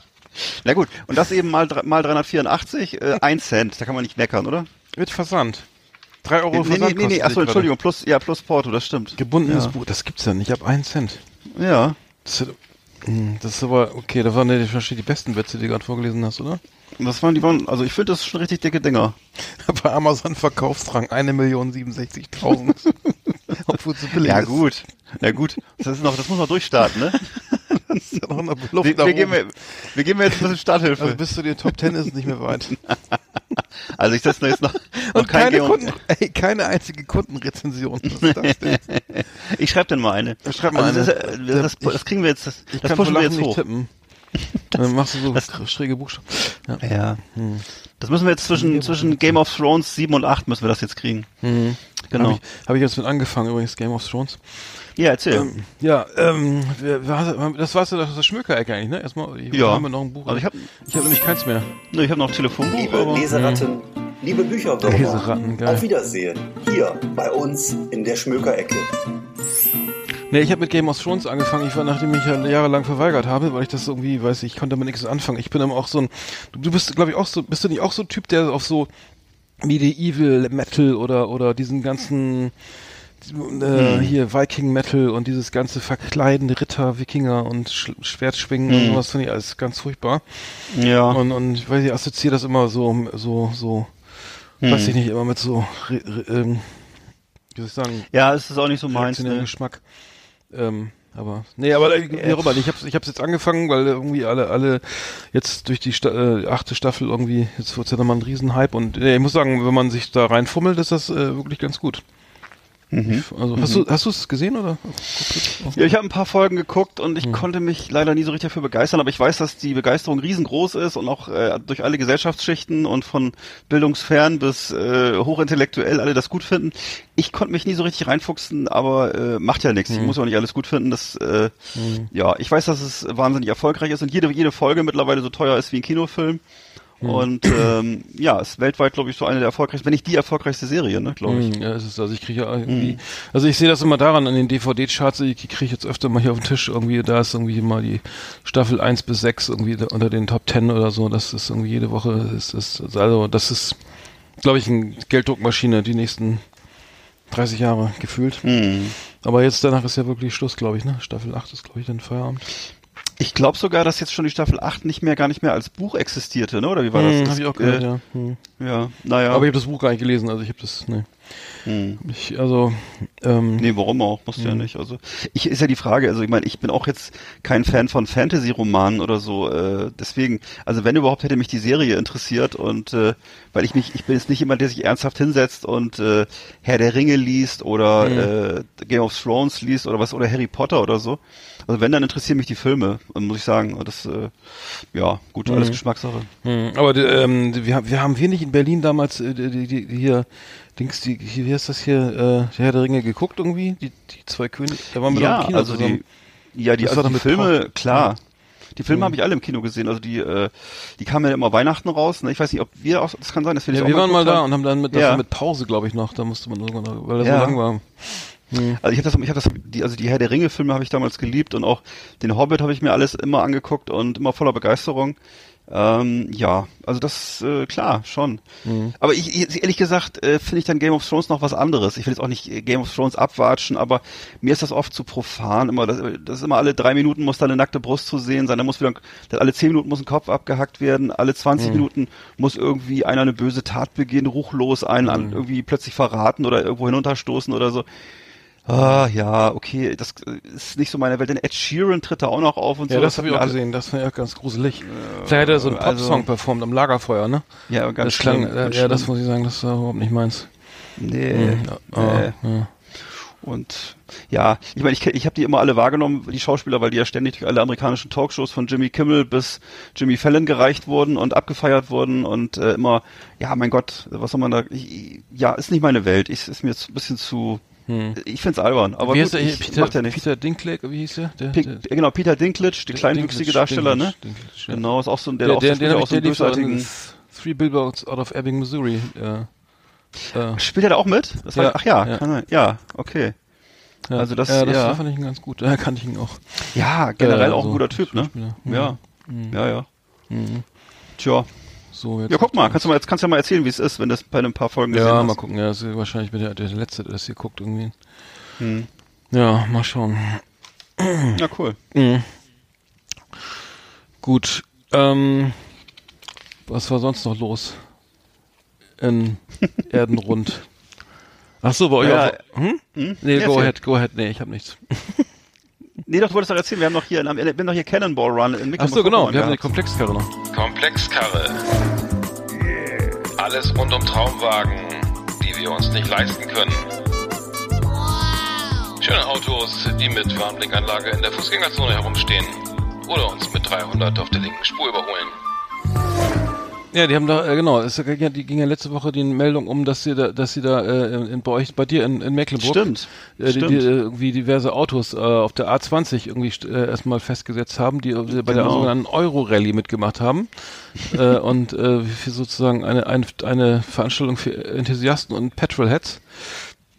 Na gut, und das eben mal 384, 1 Cent, da kann man nicht meckern, oder? Mit Versand. 3 € Versand. Nee, achso, Entschuldigung, plus Porto, das stimmt. Gebundenes Buch, das gibt's ja nicht, ab 1 Cent. Ja. Das ist aber, okay, da waren ja wahrscheinlich die besten Witze, die du gerade vorgelesen hast, oder? Das waren die waren, also ich finde, das schon richtig dicke Dinger. Bei Amazon Verkaufsrang 1.067.000. Obwohl es so billig ist. Gut. Ja gut. Das ist noch, das muss noch durchstarten, ne? Das ist ja noch eine Luft wir geben jetzt ein bisschen Starthilfe. Also bist du dir Top 10 ist nicht mehr weit. Also ich setze jetzt noch keine einzige Kundenrezension. Was ist das denn? Ich schreibe dann mal eine. Schreib mal eine. Das kriegen wir jetzt. Das pushen wir jetzt hoch. Tippen. Dann machst du so schräge Buchstaben. Ja. Hm. Das müssen wir jetzt zwischen Game of Thrones 7 und 8 müssen wir das jetzt kriegen. Mhm. Genau. Hab ich jetzt mit angefangen übrigens, Game of Thrones. Ja, erzähl. Das war's ja das Schmöker-Ecke eigentlich, ne? Erstmal, haben wir noch ein Buch. Also ich hab nämlich keins mehr. Ne, ich habe noch ein Telefonbuch. Liebe Leseratten, liebe Bücherwürmer, Leseratten, auf Wiedersehen, hier bei uns in der Schmöker-Ecke. Nee, ich habe mit Game of Thrones angefangen. Ich war, nachdem ich ja jahrelang verweigert habe, weil ich das irgendwie, ich konnte damit nichts anfangen. Ich bin aber auch so ein, du bist, glaube ich, auch so, bist du nicht auch so ein Typ, der auf so Medieval Metal oder diesen ganzen, hier Viking Metal und dieses ganze verkleidende Ritter, Wikinger und Schwertschwingen und sowas, finde ich alles ganz furchtbar. Ja. Und ich weiß nicht, assoziiere das immer so, weiß ich nicht, immer mit so, wie soll ich sagen? Ja, es ist auch nicht so meins, ne? Geschmack. Ich hab's jetzt angefangen, weil irgendwie alle jetzt durch die 8. Staffel irgendwie, jetzt wird's ja nochmal ein Riesenhype und ich muss sagen, wenn man sich da reinfummelt, ist das wirklich ganz gut. Mhm. Hast du es gesehen oder? Ja, ich habe ein paar Folgen geguckt und ich konnte mich leider nie so richtig dafür begeistern, aber ich weiß, dass die Begeisterung riesengroß ist und auch durch alle Gesellschaftsschichten und von bildungsfern bis hochintellektuell alle das gut finden. Ich konnte mich nie so richtig reinfuchsen, aber macht ja nichts. Ich muss auch nicht alles gut finden. Ich weiß, dass es wahnsinnig erfolgreich ist und jede Folge mittlerweile so teuer ist wie ein Kinofilm. Und ist weltweit, glaube ich, so eine der erfolgreichsten, wenn nicht die erfolgreichste Serie, ne, glaube ich. Ja, es ist, also ich kriege ja irgendwie, also ich sehe das immer daran, an den DVD-Charts, die kriege ich jetzt öfter mal hier auf den Tisch, irgendwie, da ist irgendwie mal die Staffel 1 bis 6 irgendwie unter den Top 10 oder so, das ist irgendwie jede Woche, das ist, glaube ich, eine Gelddruckmaschine, die nächsten 30 Jahre gefühlt. Aber jetzt danach ist ja wirklich Schluss, glaube ich, ne, Staffel 8 ist, glaube ich, dann Feierabend. Ich glaube sogar, dass jetzt schon die Staffel 8 gar nicht mehr als Buch existierte, ne? Oder wie war das? Das habe ich auch gehört, ja. Ja, naja. Aber ich habe das Buch gar nicht gelesen, also ich habe das, ne. Nee, warum auch? Musst ja nicht. Also, ist ja die Frage, also ich meine, ich bin auch jetzt kein Fan von Fantasy-Romanen oder so, deswegen, also wenn überhaupt hätte mich die Serie interessiert und, weil ich bin jetzt nicht jemand, der sich ernsthaft hinsetzt und, Herr der Ringe liest oder, Game of Thrones liest oder Harry Potter oder so. Also wenn, dann interessieren mich die Filme, muss ich sagen. Das, gut, alles Geschmackssache. Aber wir haben hier nicht in Berlin damals wie heißt das hier, Herr der Ringe geguckt irgendwie? Die zwei Könige, da waren wir doch im Kino zusammen. Die Filme, klar. Die Filme habe ich alle im Kino gesehen, also die kamen ja immer Weihnachten raus, ne? Ich weiß nicht, ob wir auch, das kann sein, dass wir wir waren mal da und haben dann mit Pause, glaube ich, noch, da musste man irgendwann noch, weil das so lang war. Also die Herr der Ringe Filme habe ich damals geliebt und auch den Hobbit habe ich mir alles immer angeguckt und immer voller Begeisterung. Klar, schon. Aber ich ehrlich gesagt, finde ich dann Game of Thrones noch was anderes. Ich will jetzt auch nicht Game of Thrones abwatschen, aber mir ist das oft zu profan. Immer, das ist immer alle 3 Minuten muss da eine nackte Brust zu sehen sein, alle 10 Minuten muss ein Kopf abgehackt werden, alle 20 Minuten muss irgendwie einer eine böse Tat begehen, ruchlos einen irgendwie plötzlich verraten oder irgendwo hinunterstoßen oder so. Das ist nicht so meine Welt, denn Ed Sheeran tritt da auch noch auf und so. Ja, das habe ich auch gesehen, das war ja ganz gruselig. Vielleicht hat er so einen Popsong performt am Lagerfeuer, ne? Ja, ganz schlimm. Das muss ich sagen, das war überhaupt nicht meins. Nee. Und ja, ich meine, ich habe die immer alle wahrgenommen, die Schauspieler, weil die ja ständig durch alle amerikanischen Talkshows von Jimmy Kimmel bis Jimmy Fallon gereicht wurden und abgefeiert wurden und immer, ja, mein Gott, was soll man da... ist nicht meine Welt, ist mir jetzt ein bisschen zu... Ich find's albern, aber wie gut, macht ja nichts. Peter Dinklage, wie hieß der? Peter Dinklage, der kleinwüchsige Darsteller, ne? Dinklage, ja. Genau, ist auch so ein, der bösartigen... 3 Billboards out of Ebbing, Missouri. Spielt er da auch mit? Das war, okay. Ja, also das fand ich ihn ganz gut, da kannte ich ihn auch. Ja, generell auch ein guter Typ, ne? Tja. So, jetzt guck mal, kannst du ja mal erzählen, wie es ist, wenn das bei ein paar Folgen gesehen hast. Ja, mal gucken, das ist wahrscheinlich der Letzte, der das hier guckt irgendwie. Ja, mal schauen. Ja, cool. Gut, Was war sonst noch los? In Erdenrund. Ach so, bei euch auch. Hm? Hm? Nee, go ahead. Nee, ich hab nichts. Nee, doch, du wolltest doch erzählen, wir haben noch hier Cannonball Run in Mecklenburg. Ach so, genau, wir haben eine Komplexkarre noch. Komplexkarre. Yeah. Alles rund um Traumwagen, die wir uns nicht leisten können. Schöne Autos, die mit Warnblinkanlage in der Fußgängerzone herumstehen oder uns mit 300 auf der linken Spur überholen. Ja, die haben da, genau, die ging ja letzte Woche die Meldung um, dass bei dir in Mecklenburg stimmt. Die irgendwie diverse Autos auf der A20 irgendwie erstmal festgesetzt haben, die bei der sogenannten Euro-Rallye mitgemacht haben und für sozusagen eine Veranstaltung für Enthusiasten und Petrolheads.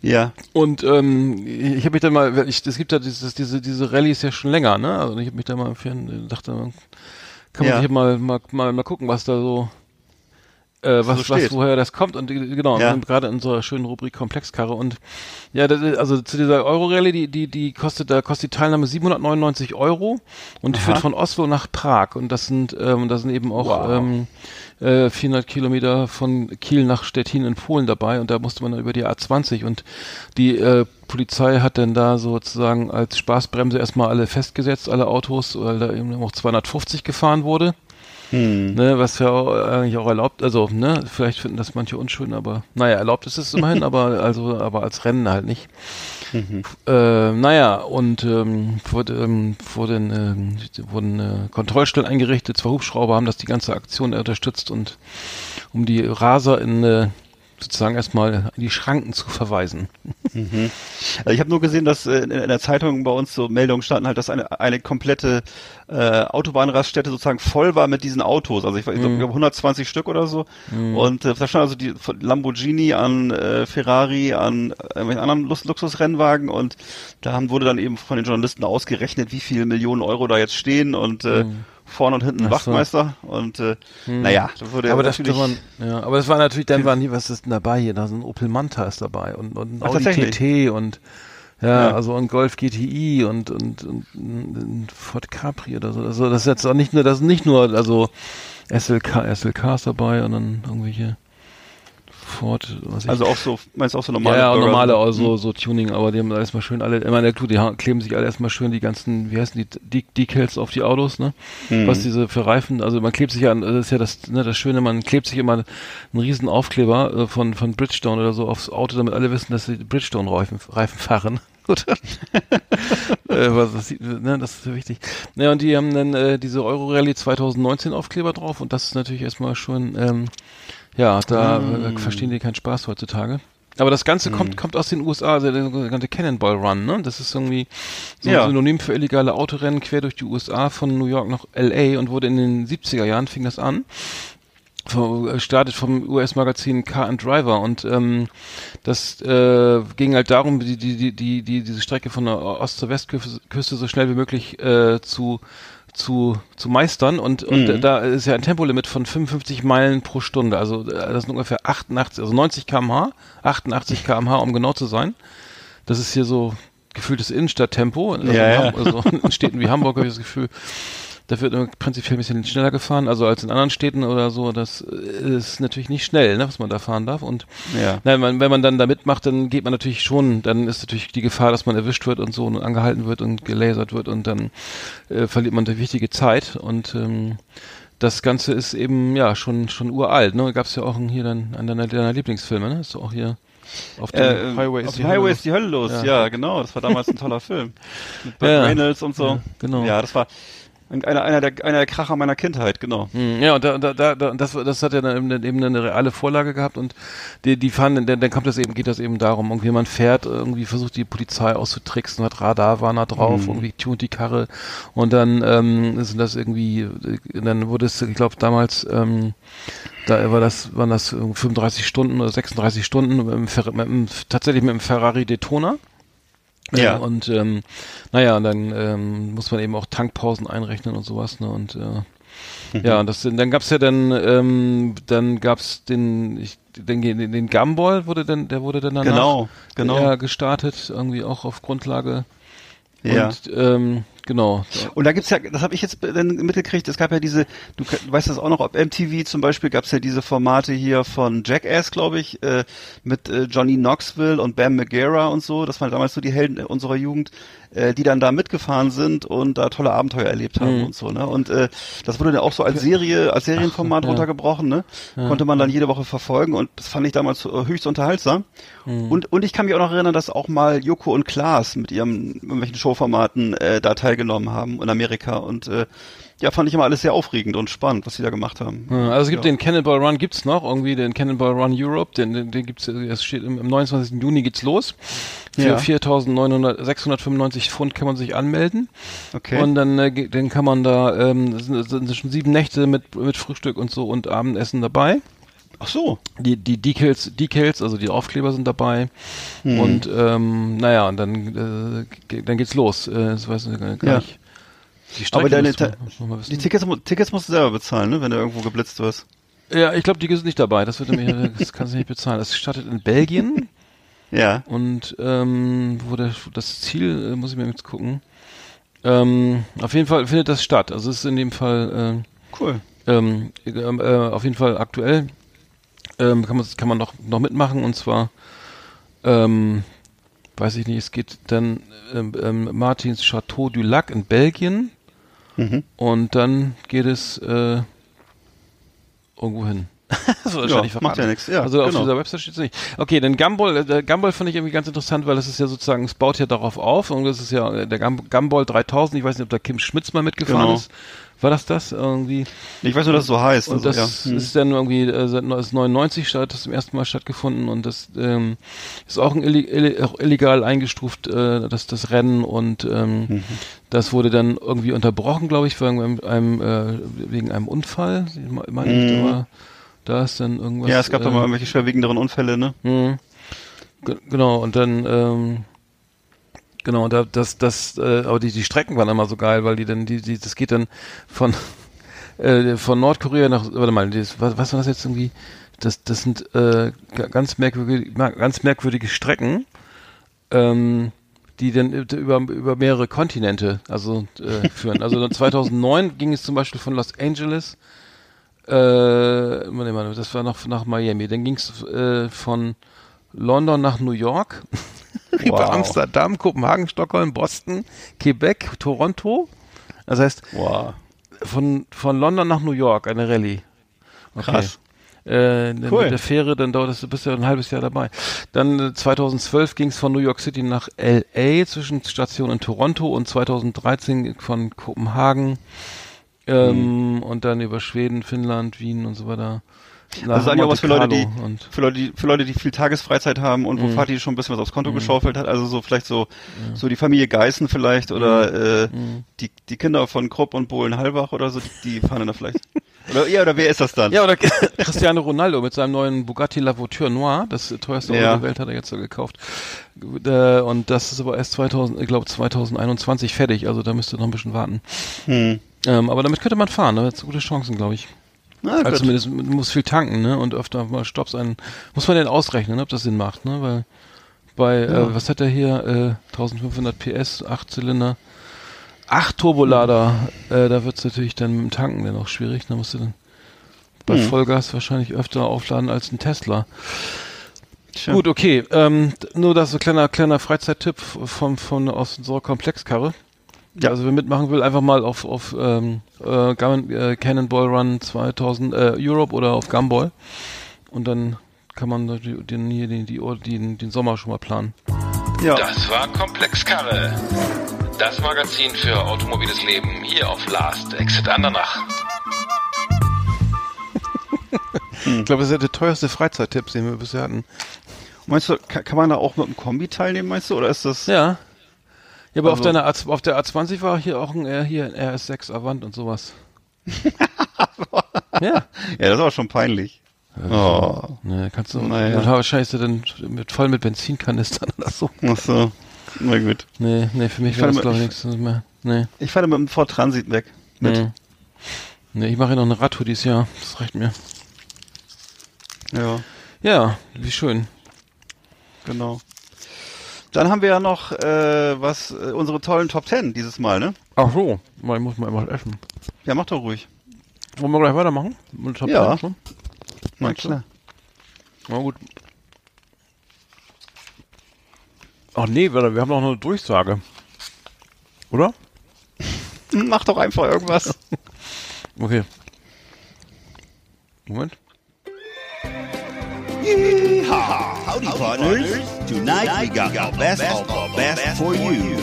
Ja. Und ich habe mich dann mal, es gibt ja diese Rallyes ja schon länger, ne? Also ich habe mich da mal dachte, kann man sich mal gucken, was da so woher das kommt, und genau, ja. Wir sind gerade in unserer schönen Rubrik Komplexkarre, und ja, also zu dieser Euro-Rallye, die kostet die Teilnahme 799 €, und die führt von Oslo nach Prag, und das sind eben auch 400 Kilometer von Kiel nach Stettin in Polen dabei, und da musste man dann über die A20, und die Polizei hat dann da sozusagen als Spaßbremse erstmal alle festgesetzt, alle Autos, weil da eben auch 250 gefahren wurde. Ne, was ja eigentlich auch erlaubt, also ne, vielleicht finden das manche unschön, aber naja, erlaubt ist es immerhin, aber als Rennen halt nicht. Wurden Kontrollstellen eingerichtet, 2 Hubschrauber haben das die ganze Aktion unterstützt, und um die Raser in sozusagen erstmal in die Schranken zu verweisen. Also ich habe nur gesehen, dass in der Zeitung bei uns so Meldungen standen, halt, dass eine komplette Autobahnraststätte sozusagen voll war mit diesen Autos. Also ich glaube 120 Stück oder so. Und da standen also die von Lamborghini an Ferrari an irgendwelchen anderen Luxusrennwagen, und da wurde dann eben von den Journalisten ausgerechnet, wie viele Millionen Euro da jetzt stehen, und vorne und hinten Wachtmeister, und naja, das würde aber ja natürlich... aber das war natürlich, dann war nie, was ist denn dabei hier? Da sind Opel Manta ist dabei, und Audi TT, und also und Golf GTI, und Ford Capri oder so. Also das ist jetzt auch nicht nur, also SLKs dabei, und dann irgendwelche Ford, was ich... Also auch so, meinst du auch so normale? Ja, normale, auch so Tuning, aber die haben erstmal schön alle, ich meine, gut, die kleben sich alle erstmal schön die ganzen, wie heißen die Decals auf die Autos, ne? Was diese für Reifen, also man klebt sich ja, das ist ja das, ne, das Schöne, man klebt sich immer einen riesen Aufkleber von Bridgestone oder so aufs Auto, damit alle wissen, dass sie Bridgestone-Reifen fahren. Gut. Das ist wichtig. Ja, und die haben dann diese Euro-Rallye 2019 Aufkleber drauf, und das ist natürlich erstmal schon, verstehen die keinen Spaß heutzutage. Aber das Ganze kommt aus den USA, also der sogenannte Cannonball Run, ne? Das ist irgendwie so ein Synonym für illegale Autorennen quer durch die USA von New York nach LA, und wurde in den 70er Jahren, fing das an. Startet vom US-Magazin Car and Driver, und das ging halt darum, diese Strecke von der Ost- zur Westküste so schnell wie möglich zu meistern, und da ist ja ein Tempolimit von 55 Meilen pro Stunde, also das sind ungefähr 88 km/h, um genau zu sein. Das ist hier so gefühltes Innenstadttempo, also in Städten wie Hamburg habe ich das Gefühl, da wird prinzipiell ein bisschen schneller gefahren, also als in anderen Städten oder so. Das ist natürlich nicht schnell, ne, was man da fahren darf. Und wenn man dann da mitmacht, dann geht man natürlich schon, dann ist natürlich die Gefahr, dass man erwischt wird und so und angehalten wird und gelasert wird, und dann verliert man die wichtige Zeit. Und das Ganze ist eben schon uralt. Ne? Gab es ja auch hier dann einen deiner Lieblingsfilme, ne? Ist auch hier... Auf dem Highway ist die Hölle los. Ja, genau. Das war damals ein toller Film. Mit Burt Reynolds und so. Ja, genau. Ja, das war... Einer der Kracher meiner Kindheit, genau. Ja, und das hat ja dann eben eine reale Vorlage gehabt, und die fahren, dann geht das eben darum, irgendwie man fährt, irgendwie versucht die Polizei auszutricksen, hat Radarwarner drauf, irgendwie tunt die Karre, und dann sind das irgendwie, dann wurde es, ich glaube damals, waren das 35 Stunden oder 36 Stunden mit dem Ferrari Daytona. Ja. Und dann muss man eben auch Tankpausen einrechnen und sowas, ne? Und dann gab's den Gumball, der wurde dann danach gestartet, irgendwie auch auf Grundlage. Und Genau. Und da gibt's ja, das habe ich jetzt mitgekriegt, es gab ja diese, du weißt das auch noch, ob MTV zum Beispiel gab's ja diese Formate hier von Jackass, glaube ich, mit Johnny Knoxville und Bam Margera und so, das waren damals so die Helden unserer Jugend, die dann da mitgefahren sind und da tolle Abenteuer erlebt haben und so, ne? Und das wurde dann auch so als Serie, als Serienformat runtergebrochen, ne? Ja. Konnte man dann jede Woche verfolgen und das fand ich damals höchst unterhaltsam. Mhm. Und ich kann mich auch noch erinnern, dass auch mal Joko und Klaas mit ihren irgendwelchen Showformaten da teilgenommen haben in Amerika und ja, fand ich immer alles sehr aufregend und spannend, was sie da gemacht haben. Also es gibt den Cannonball Run, gibt's noch irgendwie, den Cannonball Run Europe, den gibt's, es steht am 29. Juni geht's los. Für 4.695 Pfund kann man sich anmelden. Okay. Und dann kann man da, sind schon 7 Nächte mit Frühstück und so und Abendessen dabei. Ach so. Die Decals, also die Aufkleber sind dabei. Hm. Und, naja, und dann geht's los. Das weiß ich gar nicht. Aber die Tickets musst du selber bezahlen, ne, wenn du irgendwo geblitzt wirst. Ja, ich glaube, die sind nicht dabei. Das wird nämlich, das kannst du nicht bezahlen. Das startet in Belgien. Ja. Und wo das Ziel, muss ich mir jetzt gucken. Auf jeden Fall findet das statt. Also es ist in dem Fall cool. Auf jeden Fall aktuell. Kann man noch mitmachen und zwar. Weiß ich nicht, es geht dann Martins Château du Lac in Belgien und dann geht es irgendwo hin. So, ja, macht ja nichts. Ja, also genau. Auf dieser Website steht es nicht. Okay, den Gumball fand ich irgendwie ganz interessant, weil das ist ja sozusagen, es baut ja darauf auf und das ist ja der Gumball 3000, ich weiß nicht, ob da Kim Schmitz mal mitgefahren ist. War das irgendwie? Ich weiß nur, dass es so heißt. Und also, das ist dann irgendwie seit 1999 zum ersten Mal stattgefunden und das ist auch illegal eingestuft, das Rennen und das wurde dann irgendwie unterbrochen, glaube ich, wegen einem Unfall. Ich meine, da ist dann irgendwas. Ja, es gab doch mal irgendwelche schwerwiegenderen Unfälle, ne? Genau, und dann aber die Strecken waren immer so geil, weil das geht dann von Nordkorea nach, warte mal, was war das jetzt irgendwie? Das sind ganz merkwürdige Strecken, die dann über mehrere Kontinente führen. Also 2009 ging es zum Beispiel von Los Angeles, das war noch nach Miami, dann ging es von London nach New York. Über Amsterdam, Kopenhagen, Stockholm, Boston, Quebec, Toronto. Das heißt, von London nach New York eine Rallye. Okay. Krass. Cool. Mit der Fähre, dann dauert das, du bist ja ein halbes Jahr dabei. Dann 2012 ging es von New York City nach L.A. zwischen Stationen in Toronto und 2013 von Kopenhagen und dann über Schweden, Finnland, Wien und so weiter. Das ist eigentlich auch was für Leute, die viel Tagesfreizeit haben und wo Fatih schon ein bisschen was aufs Konto geschaufelt hat. Also so die Familie Geißen vielleicht oder die Kinder von Krupp und Bohlen-Hallbach oder so, die fahren da vielleicht. Oder wer ist das dann? Ja, oder Cristiano Ronaldo mit seinem neuen Bugatti La Voiture Noire, das teuerste Auto der Welt hat er jetzt so gekauft. Und das ist aber erst 2021 fertig, also da müsst ihr noch ein bisschen warten. Aber damit könnte man fahren, da hat gute Chancen, glaube ich. Also zumindest muss viel tanken, ne? Und öfter mal Stopps ein. Muss man denn ausrechnen, ob das Sinn macht, ne? Weil was hat er hier? 1500 PS, 8 Zylinder, 8 Turbolader. Da wird's natürlich dann mit dem Tanken dann auch schwierig. Da musst du dann bei Vollgas wahrscheinlich öfter aufladen als ein Tesla. Tja. Gut, okay. Nur das so kleiner Freizeittipp aus unserer Komplexkarre. Ja. Also wer mitmachen will, einfach mal auf Cannonball Run 2000 Europe oder auf Gumball und dann kann man den Sommer schon mal planen. Ja. Das war Komplexkarre, das Magazin für automobiles Leben hier auf Last Exit Andernach. Ich glaube, das ist ja der teuerste Freizeittipp, den wir bisher hatten. Meinst du, kann man da auch mit einem Kombi teilnehmen, meinst du, oder ist das... Ja. Ja, aber also, auf der A20 war hier auch ein RS6 Avant und sowas. Ja, das war schon peinlich. Oh. Ja, kannst du, dann wahrscheinlich dann voll mit Benzinkanistern oder so. Ach so, na gut. Nee, für mich war das glaube ich nichts mehr. Nee. Ich fahre mit dem Ford Transit weg. Nee, ich mache ja noch eine Radtour dieses Jahr, das reicht mir. Ja. Ja, wie schön. Genau. Dann haben wir ja noch unsere tollen Top 10 dieses Mal, ne? Ach so, ich muss mal immer essen. Ja, mach doch ruhig. Wollen wir gleich weitermachen? Mit Top 10 schon? Na klar. Na gut. Ach nee, wir haben noch eine Durchsage. Oder? Mach doch einfach irgendwas. Okay. Moment. Yeehaw! Howdy, partners! Tonight we got our best of our best for you.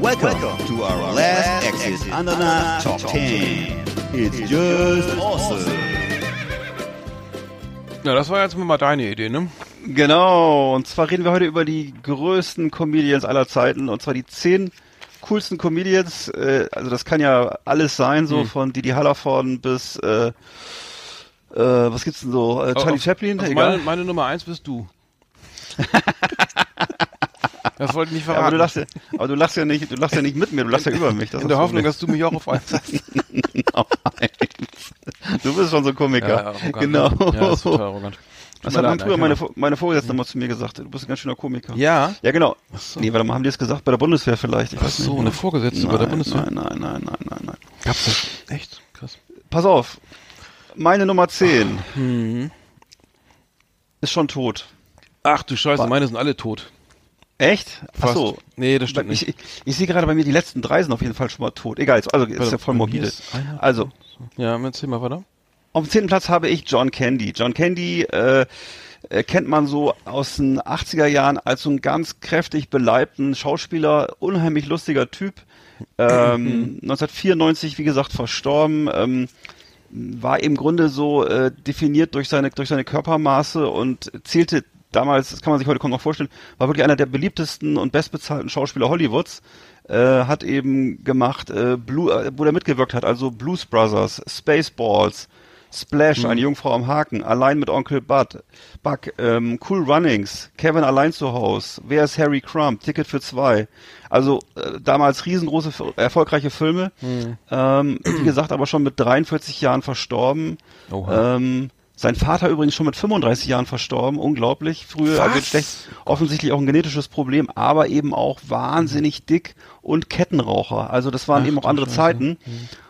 Welcome to our Last Exit Andernach Top 10. It's just awesome! Ja, das war jetzt mal deine Idee, ne? Genau, und zwar reden wir heute über die größten Comedians aller Zeiten, und zwar die 10 coolsten Comedians, also das kann ja alles sein, so von Didi Hallervorden bis, was gibt's denn so, Charlie Chaplin? Also egal. Meine Nummer 1 bist du. Das wollte ich nicht verraten. Ja, aber du lachst ja nicht mit mir, du lachst ja über mich. Das in der Hoffnung, dass du mich auch auf eins hast. Du bist schon so ein Komiker. Ja, genau. Ja, das ist total arrogant. Das hat früher meine Vorgesetzte mal zu mir gesagt. Du bist ein ganz schöner Komiker. Ja? Ja, genau. So. Nee, warte mal, haben die das gesagt? Bei der Bundeswehr vielleicht? Ich weiß nicht. Eine Vorgesetzte bei der Bundeswehr? Nein. Gab's das? Echt? Krass. Pass auf. Meine Nummer 10 ist schon tot. Ach du Scheiße, meine sind alle tot. Echt? Fast. Ach so. Nee, das stimmt nicht. Ich sehe gerade bei mir, die letzten 3 sind auf jeden Fall schon mal tot. Egal, also ist ja voll morbide. Also. Ja, erzähl mal weiter. Auf dem 10. Platz habe ich John Candy. John Candy kennt man so aus den 80er Jahren als so einen ganz kräftig beleibten Schauspieler, unheimlich lustiger Typ. 1994, wie gesagt, verstorben. War im Grunde so definiert durch seine Körpermaße und zählte damals, das kann man sich heute kaum noch vorstellen, war wirklich einer der beliebtesten und bestbezahlten Schauspieler Hollywoods. Hat eben gemacht, wo er mitgewirkt hat, also Blues Brothers, Spaceballs, Splash, eine Jungfrau am Haken, Allein mit Onkel Buck, Cool Runnings, Kevin allein zu Hause, Wer ist Harry Crumb, Ticket für 2. Also damals riesengroße, erfolgreiche Filme. Wie gesagt, aber schon mit 43 Jahren verstorben. Sein Vater übrigens schon mit 35 Jahren verstorben, unglaublich. Früher offensichtlich auch ein genetisches Problem, aber eben auch wahnsinnig dick und Kettenraucher. Also das waren eben auch andere Zeiten.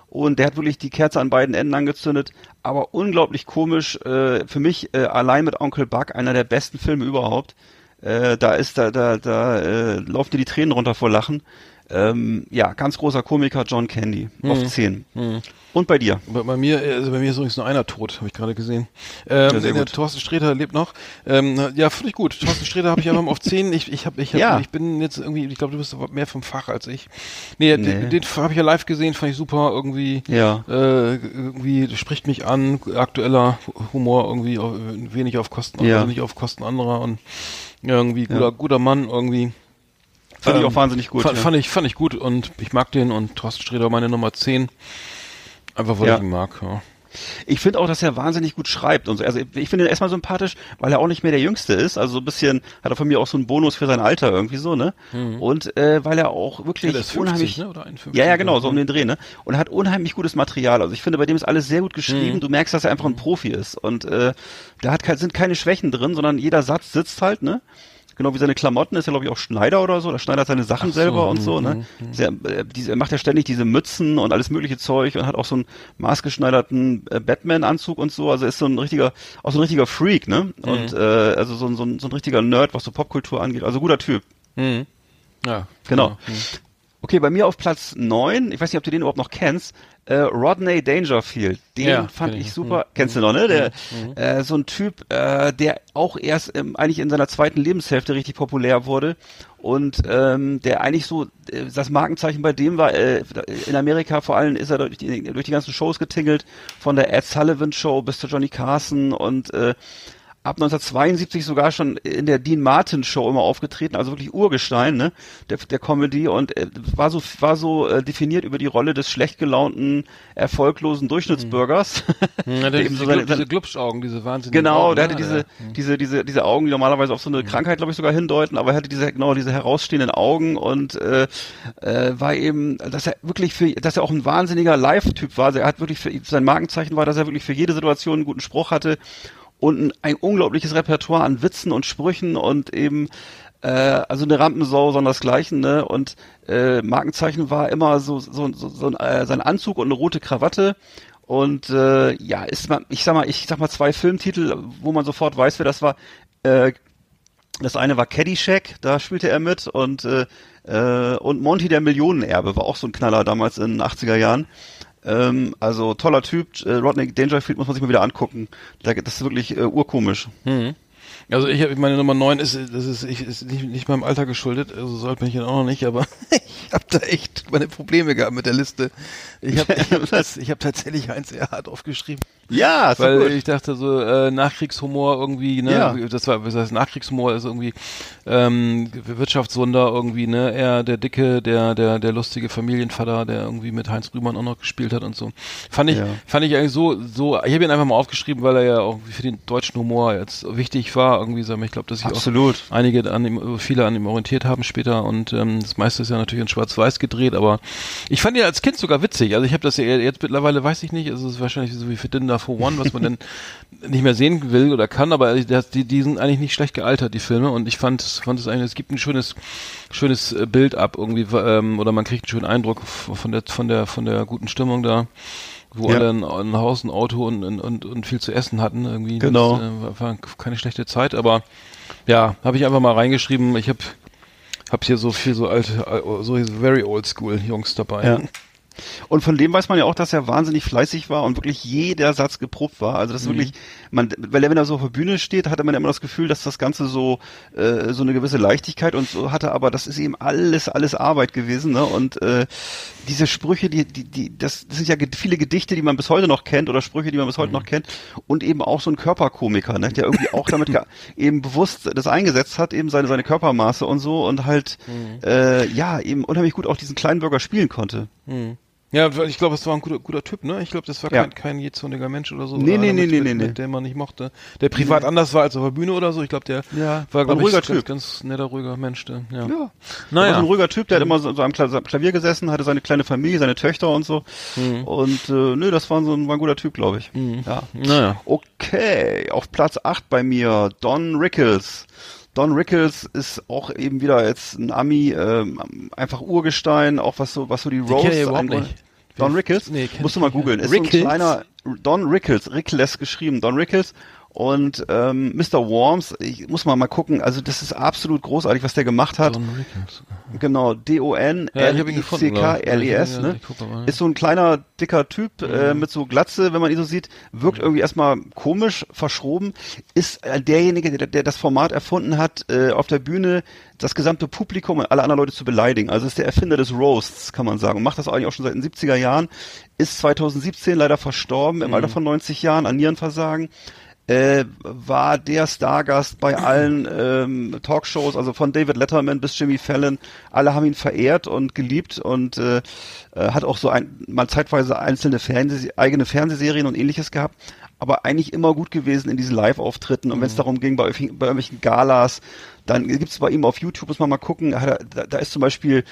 Und der hat wirklich die Kerze an beiden Enden angezündet, aber unglaublich komisch. Für mich Allein mit Onkel Buck, einer der besten Filme überhaupt. Da laufen dir die Tränen runter vor Lachen. Ja, ganz großer Komiker John Candy auf 10. Und bei dir? Bei mir ist übrigens nur einer tot, habe ich gerade gesehen. Der Thorsten Sträter lebt noch. Ja, finde ich gut. Thorsten Sträter habe ich einfach auf 10. Ich bin jetzt irgendwie, ich glaube, du bist mehr vom Fach als ich. Den habe ich ja live gesehen, fand ich super irgendwie. Ja. Irgendwie spricht mich an, aktueller Humor irgendwie, wenig auf Kosten, also nicht auf Kosten anderer und irgendwie guter Mann irgendwie. Fand ich auch wahnsinnig gut. Fand ich gut und ich mag den und Thorsten Sträter meine Nummer 10. Einfach, weil ich ihn mag, Ich finde auch, dass er wahnsinnig gut schreibt und so. Also ich finde ihn erstmal sympathisch, weil er auch nicht mehr der Jüngste ist. Also so ein bisschen hat er von mir auch so einen Bonus für sein Alter irgendwie so, ne? Und weil er auch wirklich ist 50, unheimlich... Ne? Oder 51, ja, genau, so um den Dreh, ne? Und hat unheimlich gutes Material. Also ich finde, bei dem ist alles sehr gut geschrieben. Du merkst, dass er einfach ein Profi ist. Und da sind keine Schwächen drin, sondern jeder Satz sitzt halt, ne? Genau wie seine Klamotten, ist ja glaube ich auch Schneider oder so, der schneidert seine Sachen selber und so, ne? Er macht ja ständig diese Mützen und alles mögliche Zeug und hat auch so einen maßgeschneiderten Batman-Anzug und so, also ist so ein richtiger Freak, ne? Und also so ein richtiger Nerd, was so Popkultur angeht, also guter Typ. Ja. Genau. Okay, bei mir auf Platz 9, ich weiß nicht, ob du den überhaupt noch kennst, Rodney Dangerfield, den fand ich super. Kennst du noch, ne? Der, so ein Typ, der auch erst eigentlich in seiner zweiten Lebenshälfte richtig populär wurde und der eigentlich so, das Markenzeichen bei dem war, in Amerika vor allem ist er durch die ganzen Shows getingelt, von der Ed Sullivan Show bis zu Johnny Carson und ab 1972 sogar schon in der Dean Martin Show immer aufgetreten, also wirklich Urgestein, ne, der Comedy und war so definiert über die Rolle des schlecht gelaunten, erfolglosen Durchschnittsbürgers. Ja, der diese Glubschaugen, diese wahnsinnigen Augen. Genau, der hatte diese Augen, die normalerweise auf so eine Krankheit, glaube ich, sogar hindeuten, aber er hatte diese herausstehenden Augen und war eben, dass er auch ein wahnsinniger Live-Typ war, also er hat wirklich sein Markenzeichen war, dass er wirklich für jede Situation einen guten Spruch hatte. Und ein unglaubliches Repertoire an Witzen und Sprüchen und eben Also eine Rampensau, sondersgleichen, ne? Und Markenzeichen war immer so sein Anzug und eine rote Krawatte. Und ja, ich sag mal zwei Filmtitel, wo man sofort weiß, wer das war. Das eine war Caddyshack, da spielte er mit, und Monty der Millionenerbe war auch so ein Knaller damals in den 80er Jahren. Also toller Typ, Rodney Dangerfield muss man sich mal wieder angucken. Das ist wirklich urkomisch. Mhm. Also meine Nummer 9 ist nicht meinem Alter geschuldet, also sollte ich ja auch noch nicht, aber ich habe da echt meine Probleme gehabt mit der Liste. Ich hab tatsächlich Heinz Erhardt aufgeschrieben. Ja, weil gut. Ich dachte so Nachkriegshumor irgendwie, ne, ja. Das heißt Nachkriegshumor ist irgendwie Wirtschaftswunder irgendwie, ne, er der dicke, der lustige Familienvater, der irgendwie mit Heinz Rühmann auch noch gespielt hat und so. Fand ich eigentlich so, ich habe ihn einfach mal aufgeschrieben, weil er ja auch für den deutschen Humor jetzt wichtig war. Irgendwie sagen, ich glaube, dass sich auch viele an ihm orientiert haben später, und das meiste ist ja natürlich in Schwarz-Weiß gedreht, aber ich fand ihn als Kind sogar witzig, also ich habe das ja jetzt mittlerweile, weiß ich nicht, also es ist wahrscheinlich so wie für Dinner for One, was man dann nicht mehr sehen will oder kann, aber die sind eigentlich nicht schlecht gealtert, die Filme, und ich fand es eigentlich, es gibt ein schönes Bild ab irgendwie, oder man kriegt einen schönen Eindruck von der guten Stimmung da, wo alle ein Haus, ein Auto und viel zu essen hatten irgendwie. Genau. Das war keine schlechte Zeit, aber ja, habe ich einfach mal reingeschrieben. Ich hab hier so viel so alte, so very old school Jungs dabei. Ja. Und von dem weiß man ja auch, dass er wahnsinnig fleißig war und wirklich jeder Satz geprobt war. Also das ist wirklich, weil er, wenn er so auf der Bühne steht, hatte man ja immer das Gefühl, dass das Ganze so eine gewisse Leichtigkeit und so hatte, aber das ist eben alles Arbeit gewesen, ne? Und diese Sprüche, das sind ja viele Gedichte, die man bis heute noch kennt, oder Sprüche, die man bis heute noch kennt, und eben auch so ein Körperkomiker, ne? Der irgendwie auch damit eben bewusst das eingesetzt hat, eben seine Körpermaße und so, und halt eben unheimlich gut auch diesen kleinen Burger spielen konnte. Mhm. Ja, ich glaube, es war ein guter Typ, ne? Ich glaube, das war kein jähzorniger Mensch oder so. Nee, den man nicht mochte. Der privat anders war als auf der Bühne oder so. Ich glaube, der war, glaube ich, ganz netter, ruhiger Mensch. Der, ja. Naja. War so ein ruhiger Typ, der hat immer so am Klavier gesessen, hatte seine kleine Familie, seine Töchter und so. Mhm. Und das war war ein guter Typ, glaube ich. Mhm. Ja. Naja. Okay, auf Platz 8 bei mir, Don Rickles. Don Rickles ist auch eben wieder jetzt ein Ami, einfach Urgestein, auch was so die Roasts angeht. Don Rickles? Nee, musst du mal googeln. Ist so ein kleiner Don Rickles, Rickles geschrieben, Don Rickles. Und Mr. Worms, ich muss mal gucken, also das ist absolut großartig, was der gemacht hat. Don Rickles. Genau, D-O-N-R-I-C-K-L-E-S, ne? Ist so ein kleiner, dicker Typ mit so Glatze, wenn man ihn so sieht, wirkt irgendwie erstmal komisch, verschroben, ist derjenige, der das Format erfunden hat, auf der Bühne das gesamte Publikum und alle anderen Leute zu beleidigen. Also ist der Erfinder des Roasts, kann man sagen, und macht das eigentlich auch schon seit den 70er Jahren, ist 2017 leider verstorben, im Alter von 90 Jahren, an Nierenversagen. War der Stargast bei allen Talkshows, also von David Letterman bis Jimmy Fallon. Alle haben ihn verehrt und geliebt, und hat auch mal zeitweise einzelne eigene Fernsehserien und ähnliches gehabt, aber eigentlich immer gut gewesen in diesen Live-Auftritten. Und wenn es darum ging, bei irgendwelchen Galas, dann gibt's bei ihm auf YouTube, muss man mal gucken, wird zum Beispiel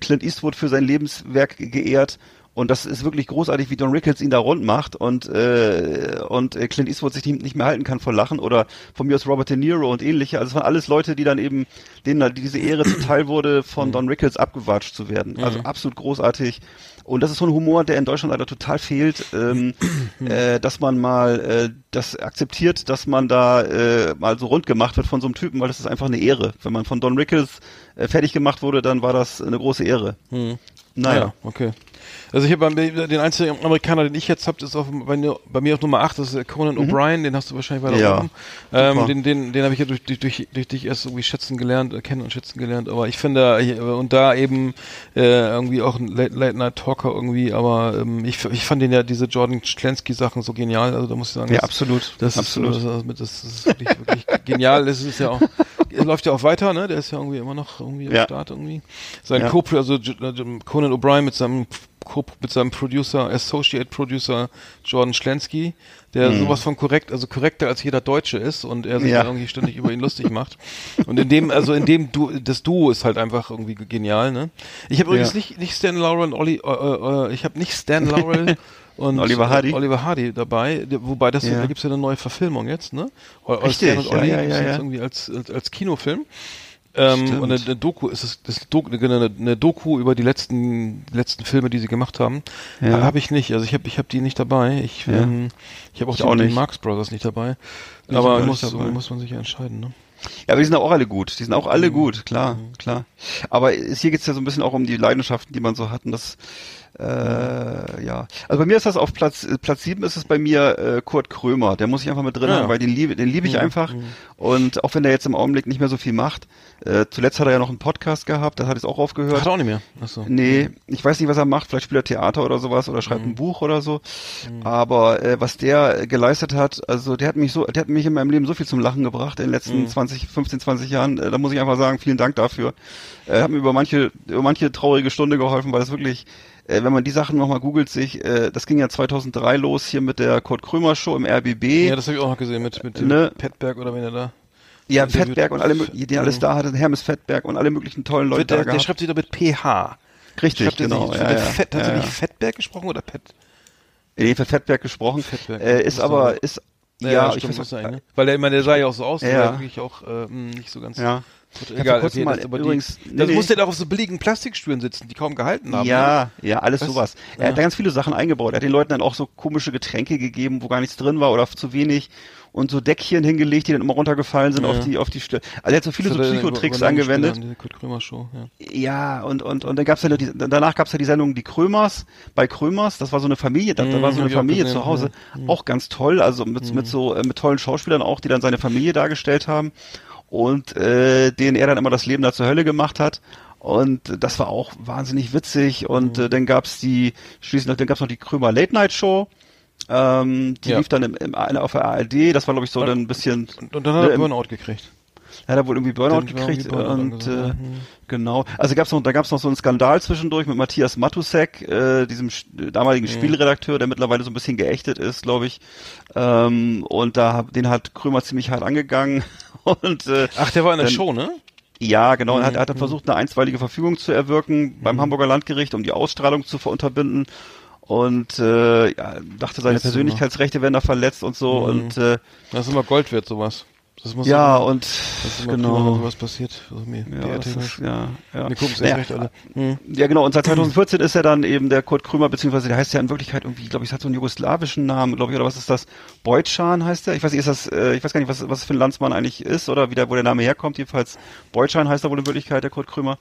Clint Eastwood für sein Lebenswerk geehrt. Und das ist wirklich großartig, wie Don Rickles ihn da rund macht, und Clint Eastwood sich nicht mehr halten kann vor Lachen, oder von mir aus Robert De Niro und ähnliche. Also es waren alles Leute, die dann eben, denen diese Ehre zuteil wurde, von Don Rickles abgewatscht zu werden. Also absolut großartig. Und das ist so ein Humor, der in Deutschland leider total fehlt, dass man mal das akzeptiert, dass man da mal so rund gemacht wird von so einem Typen, weil das ist einfach eine Ehre. Wenn man von Don Rickles fertig gemacht wurde, dann war das eine große Ehre. Naja, okay. Also ich habe den einzigen Amerikaner, den ich jetzt habe, ist bei mir auf Nummer 8, das ist Conan O'Brien, den hast du wahrscheinlich weiter oben. Den habe ich ja durch dich erst irgendwie kennen und schätzen gelernt, aber ich finde, und da eben irgendwie auch ein Late-Night-Talker irgendwie, aber ich fand den ja, diese Jordan Schlansky-Sachen so genial, also da muss ich sagen, ja, absolut. Das ist wirklich, wirklich genial, das ist ja auch, läuft ja auch weiter, ne, der ist ja irgendwie immer noch irgendwie am Start irgendwie. Conan O'Brien mit seinem mit seinem Producer, Associate Producer Jordan Schlensky, der sowas von korrekter als jeder Deutsche ist und er sich dann irgendwie ständig über ihn lustig macht. Und das Duo ist halt einfach irgendwie genial, ne? Ich habe übrigens nicht Stan Laurel und Oliver Hardy dabei, wobei da gibt's ja eine neue Verfilmung jetzt, ne? Stan und Olli ist jetzt irgendwie als Kinofilm. Und eine Doku über die letzten Filme, die sie gemacht haben, habe ich nicht. Also ich habe die nicht dabei. Ich habe auch die Marx Brothers nicht dabei. Aber muss man sich entscheiden, ne? Ja, aber die sind auch alle gut. Die sind auch alle gut, klar. Aber hier geht's ja so ein bisschen auch um die Leidenschaften, die man so hat. Und das, also bei mir ist das auf Platz 7 ist es bei mir Kurt Krömer. Der muss ich einfach mit drin haben, weil den liebe ich einfach. Und auch wenn der jetzt im Augenblick nicht mehr so viel macht, zuletzt hat er ja noch einen Podcast gehabt, da hat es auch aufgehört. Hat er auch nicht mehr. Achso. Nee, ich weiß nicht, was er macht. Vielleicht spielt er Theater oder sowas oder schreibt ein Buch oder so. Aber was der geleistet hat, also der hat mich in meinem Leben so viel zum Lachen gebracht in den letzten 15, 20 Jahren. Da muss ich einfach sagen, vielen Dank dafür. Hat mir über manche traurige Stunde geholfen, weil das wirklich, wenn man die Sachen nochmal googelt, das ging ja 2003 los hier mit der Kurt Krömer Show im RBB. Ja, das habe ich auch noch gesehen mit dem Phettberg oder wen er da. Ja, Phettberg und alle möglichen, die alles da hatte, Hermes Phettberg und alle möglichen tollen Leute da gehabt. Der schreibt sich doch mit PH. Richtig, genau. Hat er nicht Phettberg gesprochen oder Pet? Nee, für Phettberg gesprochen. Ist aber ja, stimmt, muss sein, ne? Weil der sah ja auch so aus, der wirklich auch nicht so ganz. Ja. Egal, okay, das musste ja auch auf so billigen Plastikstühlen sitzen, die kaum gehalten haben. Ja, oder? Ja, alles sowas. Er hat da ganz viele Sachen eingebaut. Er hat den Leuten dann auch so komische Getränke gegeben, wo gar nichts drin war oder zu wenig. Und so Deckchen hingelegt, die dann immer runtergefallen sind auf die Stirn. Also er hat so viele so Psychotricks angewendet. Diese Kurt Krömer Show, und dann gab's ja danach gab's ja die Sendung Die Krömers, bei Krömers, das war so eine Familie, da war so eine Familie zu Hause, auch ganz toll, also mit tollen Schauspielern auch, die dann seine Familie dargestellt haben und denen er dann immer das Leben da zur Hölle gemacht hat. Und das war auch wahnsinnig witzig und dann gab's noch die Krömer Late Night Show. Die lief dann auf der ARD, das war glaube ich so dann ein bisschen... Und dann hat er Burnout gekriegt. Hat er wohl irgendwie Burnout gekriegt genau. Also da gab es noch so einen Skandal zwischendurch mit Matthias Matusek, diesem damaligen Spielredakteur, der mittlerweile so ein bisschen geächtet ist, glaube ich. Und den hat Krömer ziemlich hart angegangen. Und, der war in der Show, ne? Ja, genau. Er hat dann versucht, eine einstweilige Verfügung zu erwirken beim Hamburger Landgericht, um die Ausstrahlung zu unterbinden. Und dachte, seine Persönlichkeitsrechte werden da verletzt und so. Und das ist immer Gold wert, sowas. Das muss was passiert. Also und seit 2014 ist er dann eben der Kurt Krömer, beziehungsweise der heißt ja in Wirklichkeit irgendwie, glaube ich, es hat so einen jugoslawischen Namen, glaube ich, oder was ist das? Bojcan heißt er? Ich weiß nicht, ich weiß gar nicht, was das für ein Landsmann eigentlich ist oder wo der Name herkommt. Jedenfalls Bojcan heißt er wohl in Wirklichkeit, der Kurt Krömer.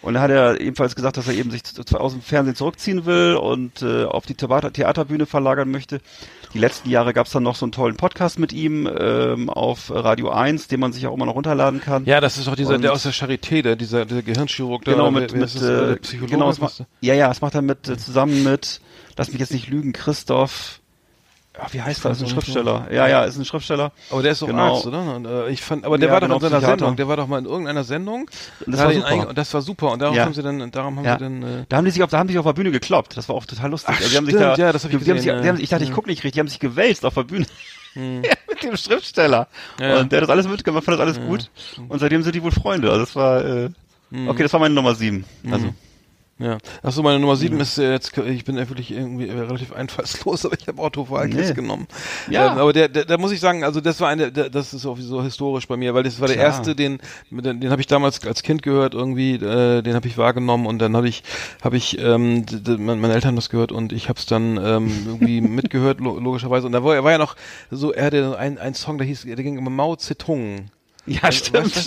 Und dann hat er ebenfalls gesagt, dass er eben sich aus dem Fernsehen zurückziehen will und auf die Theaterbühne verlagern möchte. Die letzten Jahre gab es dann noch so einen tollen Podcast mit ihm auf Radio 1, den man sich auch immer noch runterladen kann. Ja, das ist doch der aus der Charité, dieser Gehirnchirurg. Genau, der Psychologe. Genau, das macht er zusammen mit, lass mich jetzt nicht lügen, Christoph. Ach, wie heißt er? Das ist ein Schriftsteller. Ja, ist ein Schriftsteller. Aber der ist doch Arzt, oder? Und, der war doch in seiner Sendung. Der war doch mal in irgendeiner Sendung. Das war super. Und darum haben sie dann... da haben die sich auf der Bühne gekloppt. Das war auch total lustig. Ach, also, das hab ich gesehen. Ich dachte, ich gucke nicht richtig. Die haben sich gewälzt auf der Bühne. Ja, mit dem Schriftsteller. Ja. Und der hat das alles mitgemacht, fand das alles gut. Und seitdem sind die wohl Freunde. Also das war... Okay, das war meine Nummer 7. Also... Ja. Achso, meine Nummer 7 ist jetzt, ich bin wirklich irgendwie relativ einfallslos, aber ich habe Otto Walkes genommen. Ja. Aber da muss ich sagen, also das war das ist sowieso historisch bei mir, weil das war der erste, den habe ich damals als Kind gehört irgendwie, den habe ich wahrgenommen und dann habe ich meine Eltern das gehört und ich habe es dann irgendwie mitgehört, logischerweise. Und da war ja noch so, er hatte einen Song, der ging immer Mao Zedong. Ja, stimmt.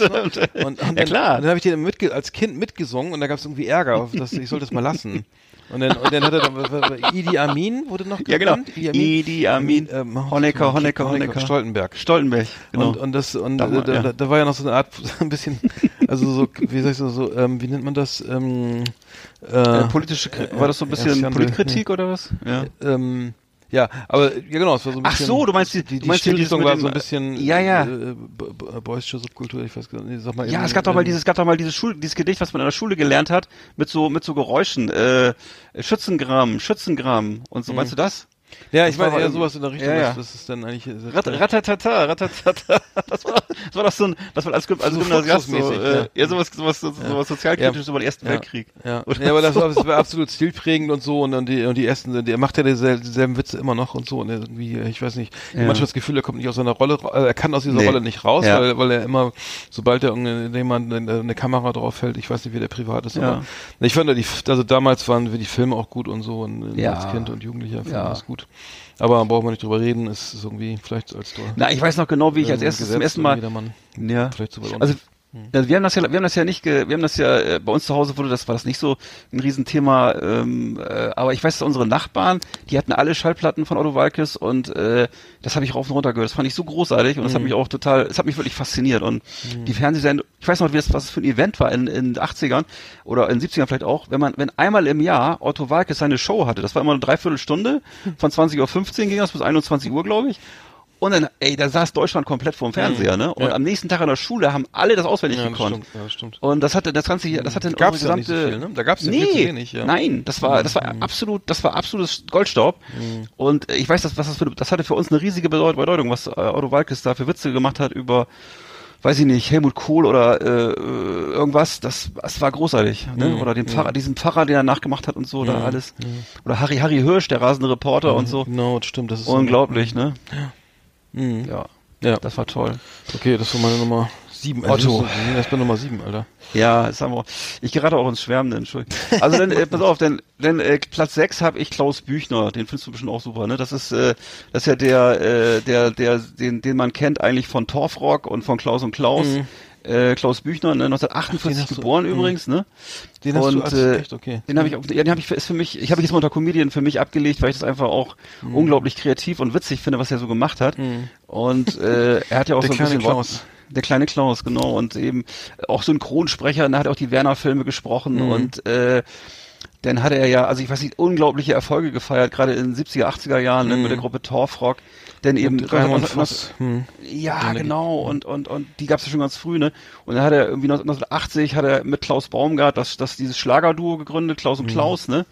Und ja, klar. Und dann habe ich den als Kind mitgesungen und da gab es irgendwie Ärger, ich sollte es mal lassen. Und dann hat er dann Idi Amin wurde noch genannt. Ja, genau. Idi Amin, Honecker. Stoltenberg, genau. Da war ja noch so eine Art, ein bisschen, also so, wie sag ich so, wie nennt man das? War das so ein bisschen Politkritik oder was? Ja. Ja, aber ja genau, es war so ein bisschen. Ach so, du meinst die Richtung war so ein bisschen boysche Subkultur, ich weiß gar nicht, sag mal. Ja, es gab doch mal dieses Gedicht, was man in der Schule gelernt hat, mit so Geräuschen, Schützengraben und so, meinst du das? Ja, ich meine eher sowas in der Richtung, das ist dann eigentlich Ratatata. Das war doch das war als Gymnasiast so, sowas sozialkritisches über den Ersten Weltkrieg. Ja, aber das war absolut stilprägend und so, und dann die ersten sind, der macht ja dieselben Witze immer noch und so, und irgendwie, ich weiß nicht, manchmal das Gefühl, er kommt nicht aus seiner Rolle, er kann aus dieser Rolle nicht raus, weil er immer, sobald er irgendjemand eine Kamera draufhält, ich weiß nicht, wie der privat ist, aber ich fand damals waren die Filme auch gut und so, und als Kind und Jugendlicher fand das gut. Aber braucht man nicht drüber reden, ist irgendwie vielleicht als Tor. Na, ich weiß noch genau, wie ich als erstes zum ersten Mal. Ja. Wir haben das ja bei uns zu Hause war das nicht so ein Riesenthema, aber ich weiß, unsere Nachbarn, die hatten alle Schallplatten von Otto Walkes, und das habe ich rauf und runter gehört. Das fand ich so großartig, und das hat mich auch es hat mich wirklich fasziniert, und die Fernsehsendung, ich weiß noch, was es für ein Event war in den 80ern oder in den 70ern vielleicht auch, wenn einmal im Jahr Otto Walkes seine Show hatte, das war immer eine Dreiviertelstunde, von 20:15 Uhr ging das bis 21 Uhr, glaube ich. Und dann, da saß Deutschland komplett vorm Fernseher, ne? Und am nächsten Tag in der Schule haben alle das auswendig gekonnt. Stimmt. Und das hatte gab's ja nicht so viel, ne? Da gab's ja viel zu wenig, ja. Nein, das war absolutes Goldstaub. Mhm. Und ich weiß, das hatte für uns eine riesige Bedeutung, was Otto Walkes da für Witze gemacht hat über, weiß ich nicht, Helmut Kohl oder irgendwas, das war großartig, ne? Oder den Pfarrer, diesen Pfarrer, den er nachgemacht hat und so, da alles. Ja. Oder Harry Hirsch, der rasende Reporter und so. Genau, stimmt, das ist unglaublich, ne? Ja. Mhm. Ja, das war toll. Okay, das war meine Nummer 7. Otto. Das bin Nummer 7, Alter. Ja, das haben wir auch. Ich gerate auch ins Schwärmen, Entschuldigung. Also dann, pass auf, denn Platz 6 habe ich Klaus Büchner, den findest du bestimmt auch super, ne? Das ist ja den man kennt eigentlich von Torfrock und von Klaus und Klaus. Mhm. Klaus Büchner, ne, 1948 geboren übrigens, ne? Den hast du echt, okay. Den habe ich jetzt mal unter Comedian für mich abgelegt, weil ich das einfach auch unglaublich kreativ und witzig finde, was er so gemacht hat. Mhm. Und er hat ja auch der so ein bisschen Klaus. Der kleine Klaus, genau, und eben auch Synchronsprecher, und er hat auch die Werner-Filme gesprochen und dann hat er ja, also ich weiß nicht, unglaubliche Erfolge gefeiert, gerade in den 70er, 80er Jahren mit der Gruppe Torfrock. Denn eben ja, genau, und die gab es ja schon ganz früh, ne? Und dann hat er irgendwie 1980 mit Klaus Baumgart dieses Schlagerduo gegründet, Klaus und Klaus, ne?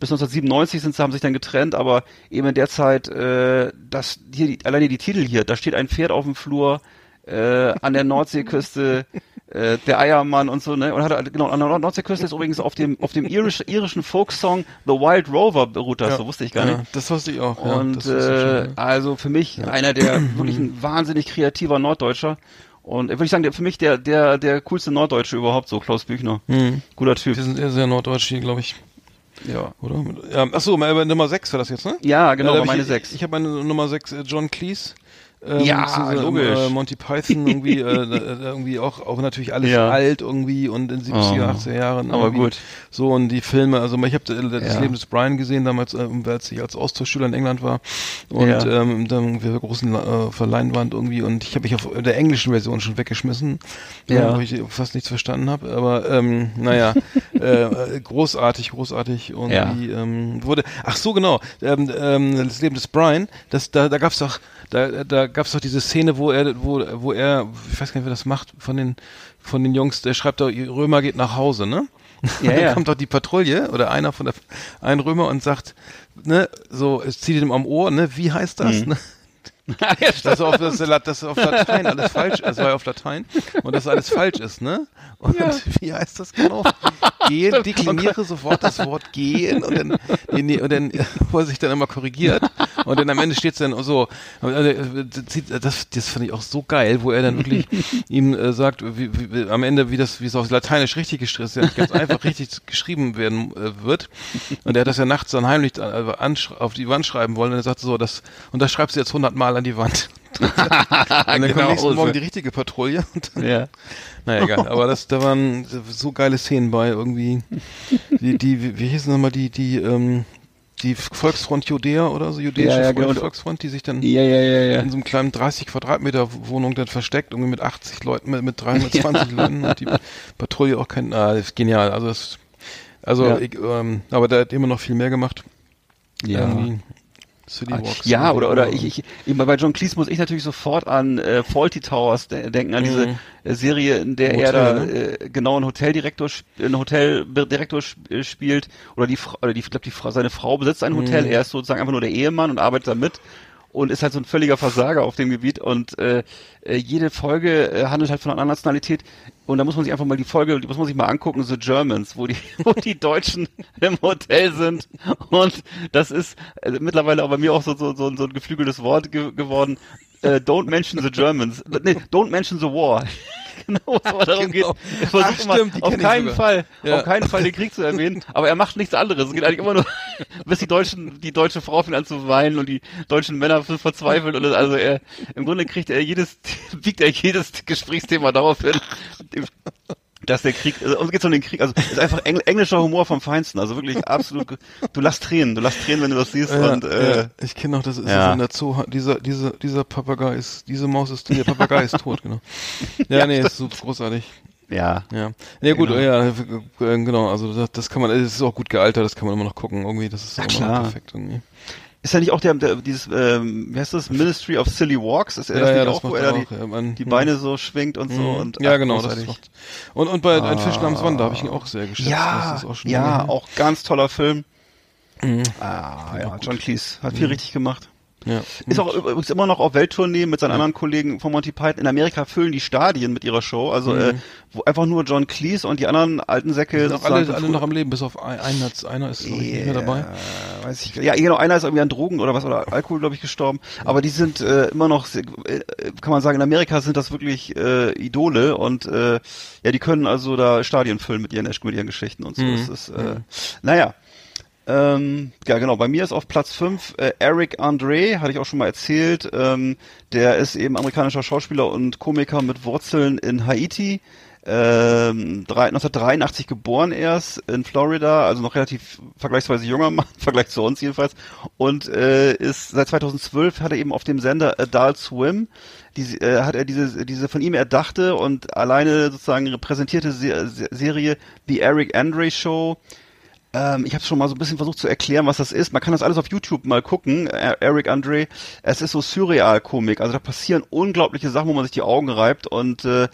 Bis 1997 haben sich dann getrennt, aber eben in der Zeit, alleine die Titel hier, da steht ein Pferd auf dem Flur, an der Nordseeküste, der Eiermann und so, ne? Und an der Nordseeküste ist übrigens auf dem irischen Folksong The Wild Rover beruht das, so wusste ich gar nicht. Ja, das wusste ich auch. Und ja, also für mich einer der wirklich ein wahnsinnig kreativer Norddeutscher. Und würde ich sagen, für mich der coolste Norddeutsche überhaupt, so Klaus Büchner. Mhm. Guter Typ. Wir sind eher sehr norddeutsch hier, glaube ich. Ja. Oder? Ja, achso, Nummer 6 war das jetzt, ne? Ja, genau, meine 6. Ich habe meine Nummer 6, John Cleese. Logisch. Monty Python irgendwie, irgendwie auch natürlich alles alt irgendwie und in 70er, 80er Jahren. Aber gut. So, und die Filme, also ich habe das Leben des Brian gesehen damals, als ich als Austauschschüler in England war, und dann wir großen Leinwand irgendwie, und ich habe mich auf der englischen Version schon weggeschmissen, wo ich fast nichts verstanden habe, aber naja, großartig und die wurde, ach so genau, das Leben des Brian, da gab es doch diese Szene, wo er, ich weiß gar nicht, wer das macht, von den Jungs, der schreibt da, Römer geht nach Hause, ne? Ja, dann kommt doch die Patrouille oder einer ein Römer und sagt, ne, so, es zieht ihm am Ohr, ne, wie heißt das, ne? Das ist auf Latein alles falsch ist, war ja auf Latein, und das alles falsch ist, ne? Und wie heißt das genau? Gehen, dekliniere sofort das Wort gehen, und dann wo er sich dann immer korrigiert, und dann am Ende steht es dann so, das fand ich auch so geil, wo er dann wirklich ihm sagt, wie, am Ende, wie es auf Lateinisch richtig geschrieben ist, ja nicht ganz einfach richtig geschrieben werden wird, und er hat das ja nachts dann heimlich auf die Wand schreiben wollen, und er sagt so, das schreibst du jetzt 100 Mal an die Wand. Und dann kommt nächsten Morgen die richtige Patrouille. Naja, egal. Aber da waren so geile Szenen bei irgendwie. Wie hießen nochmal die Volksfront Judäa oder so, jüdische Volksfront, die sich dann in so einem kleinen 30 Quadratmeter Wohnung dann versteckt, irgendwie mit 80 Leuten, mit 320 Leuten, und die Patrouille auch kein, das ist genial. Aber der hat immer noch viel mehr gemacht. Ja. Citywalks. Ja, oder ich bei John Cleese muss ich natürlich sofort an Fawlty Towers denken, an diese Serie, in der Hotel, er da genau einen Hoteldirektor spielt, seine Frau besitzt ein Hotel, er ist sozusagen einfach nur der Ehemann und arbeitet da mit. Und ist halt so ein völliger Versager auf dem Gebiet und jede Folge handelt halt von einer anderen Nationalität und da muss man sich einfach mal die Folge angucken, The Germans, wo die Deutschen im Hotel sind und das ist mittlerweile auch bei mir auch so ein geflügeltes Wort geworden. Don't mention the Germans. Nee, don't mention the war. Genau, was darum geht. Versucht mal auf keinen Fall den Krieg zu erwähnen, aber er macht nichts anderes. Es geht eigentlich immer nur, bis die deutsche Frau fängt an zu weinen und die deutschen Männer verzweifelt und also im Grunde biegt er jedes Gesprächsthema darauf hin, dass der Krieg, uns geht's um den Krieg, also ist einfach englischer Humor vom Feinsten, also wirklich absolut, du lachst Tränen, wenn du das siehst. Ich kenne noch, das ist in der Zoo, dieser Papagei ist, diese Maus ist, der Papagei ist tot, genau. Ja, nee, ist super großartig. Ja. Ja, gut, genau, also das kann man, es ist auch gut gealtert, das kann man immer noch gucken, irgendwie, das ist auch immer perfekt irgendwie. Ist ja nicht auch wie heißt das, Ministry of Silly Walks? Ist er das nicht auch, wo er die Beine so schwingt und so? Und ja, genau. Und bei Ein Fisch namens Wanda habe ich ihn auch sehr geschätzt. Ja, das ist auch, schon auch ganz toller Film. Mhm. John Cleese hat viel richtig gemacht. Ja. Ist auch übrigens immer noch auf Welttournee mit seinen anderen Kollegen von Monty Python. In Amerika füllen die Stadien mit ihrer Show, also wo einfach nur John Cleese und die anderen alten Säcke sind auch alle noch am Leben, bis auf einer ist glaube ich nicht mehr dabei. Weiß ich, ja, genau, einer ist irgendwie an Drogen oder was oder Alkohol glaube ich gestorben, aber die sind immer noch, kann man sagen, in Amerika sind das wirklich Idole und die können also da Stadien füllen mit ihren Geschichten und so. Das ist naja. Ja, genau. Bei mir ist auf Platz 5 Eric Andre, hatte ich auch schon mal erzählt. Der ist eben amerikanischer Schauspieler und Komiker mit Wurzeln in Haiti. 1983 geboren erst in Florida, also noch relativ vergleichsweise junger Mann, im Vergleich zu uns jedenfalls. Und ist seit 2012 hat er eben auf dem Sender Adult Swim hat er diese von ihm erdachte und alleine sozusagen repräsentierte Serie The Eric Andre Show. Ich habe schon mal so ein bisschen versucht zu erklären, was das ist. Man kann das alles auf YouTube mal gucken, Eric Andre. Es ist so Surreal-Komik, also da passieren unglaubliche Sachen, wo man sich die Augen reibt und er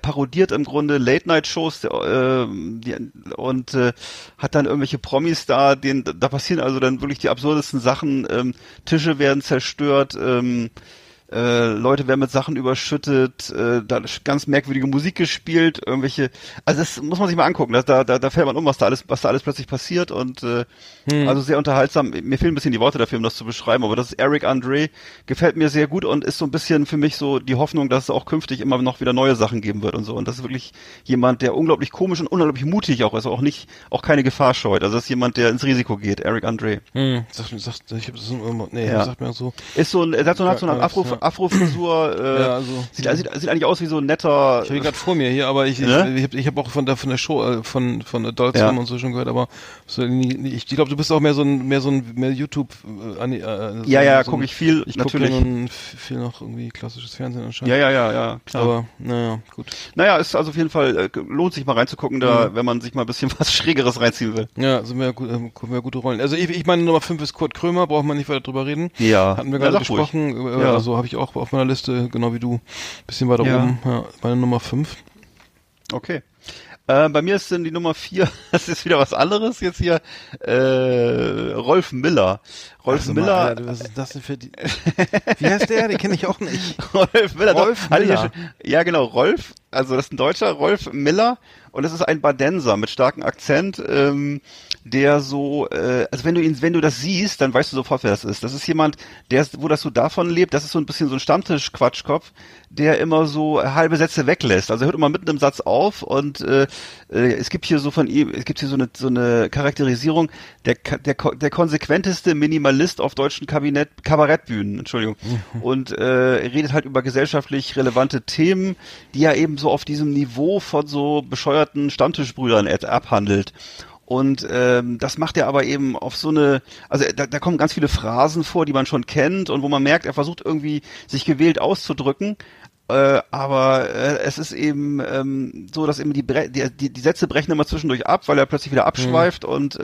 parodiert im Grunde Late-Night-Shows und hat dann irgendwelche Promis da, da passieren also dann wirklich die absurdesten Sachen, Tische werden zerstört, Leute werden mit Sachen überschüttet, da ist ganz merkwürdige Musik gespielt, also das muss man sich mal angucken, da fällt man um, was da alles plötzlich passiert und also sehr unterhaltsam, mir fehlen ein bisschen die Worte dafür, um das zu beschreiben, aber das ist Eric Andre, gefällt mir sehr gut und ist so ein bisschen für mich so die Hoffnung, dass es auch künftig immer noch wieder neue Sachen geben wird und so und das ist wirklich jemand, der unglaublich komisch und unglaublich mutig auch ist, auch keine Gefahr scheut, also das ist jemand, der ins Risiko geht, Eric Andre. Sagt mir so. Er hat so einen Afro Afrofrisur, sieht eigentlich aus wie so ein netter. Ich habe ihn gerade vor mir hier, aber ich habe auch von der Show von Adult Swim und so schon gehört, aber ich glaube, du bist auch mehr YouTube gucke ich viel, ich natürlich viel noch irgendwie klassisches Fernsehen anscheinend. Ja, klar. Aber naja, gut. Naja, ist also auf jeden Fall lohnt sich mal reinzugucken, da wenn man sich mal ein bisschen was Schrägeres reinziehen will. Ja, sind wir gute Rollen. Also ich meine Nummer 5 ist Kurt Krömer, braucht man nicht weiter drüber reden. Ja. Hatten wir gerade gesprochen. Also habe ich auch auf meiner Liste, genau wie du, ein bisschen weiter oben, meine Nummer 5. Okay. Bei mir ist dann die Nummer 4, das ist wieder was anderes jetzt hier, Rolf Miller. Was ist das denn für die? Wie heißt der? Den kenne ich auch nicht. Rolf Miller. Ja genau, Rolf, also das ist ein Deutscher, Rolf Miller und das ist ein Badenser mit starkem Akzent, der so, also wenn du das siehst, dann weißt du sofort, wer das ist. Das ist jemand, davon lebt, das ist so ein bisschen so ein Stammtisch-Quatschkopf, der immer so halbe Sätze weglässt. Also er hört immer mitten im Satz auf und es gibt hier so eine Charakterisierung, der konsequenteste Minimalist auf deutschen Kabarettbühnen, Entschuldigung. Und redet halt über gesellschaftlich relevante Themen, die er eben so auf diesem Niveau von so bescheuerten Stammtischbrüdern abhandelt. Und das macht er aber eben auf so eine, also da kommen ganz viele Phrasen vor, die man schon kennt und wo man merkt, er versucht irgendwie sich gewählt auszudrücken, aber es ist eben so, dass eben die Sätze brechen immer zwischendurch ab, weil er plötzlich wieder abschweift und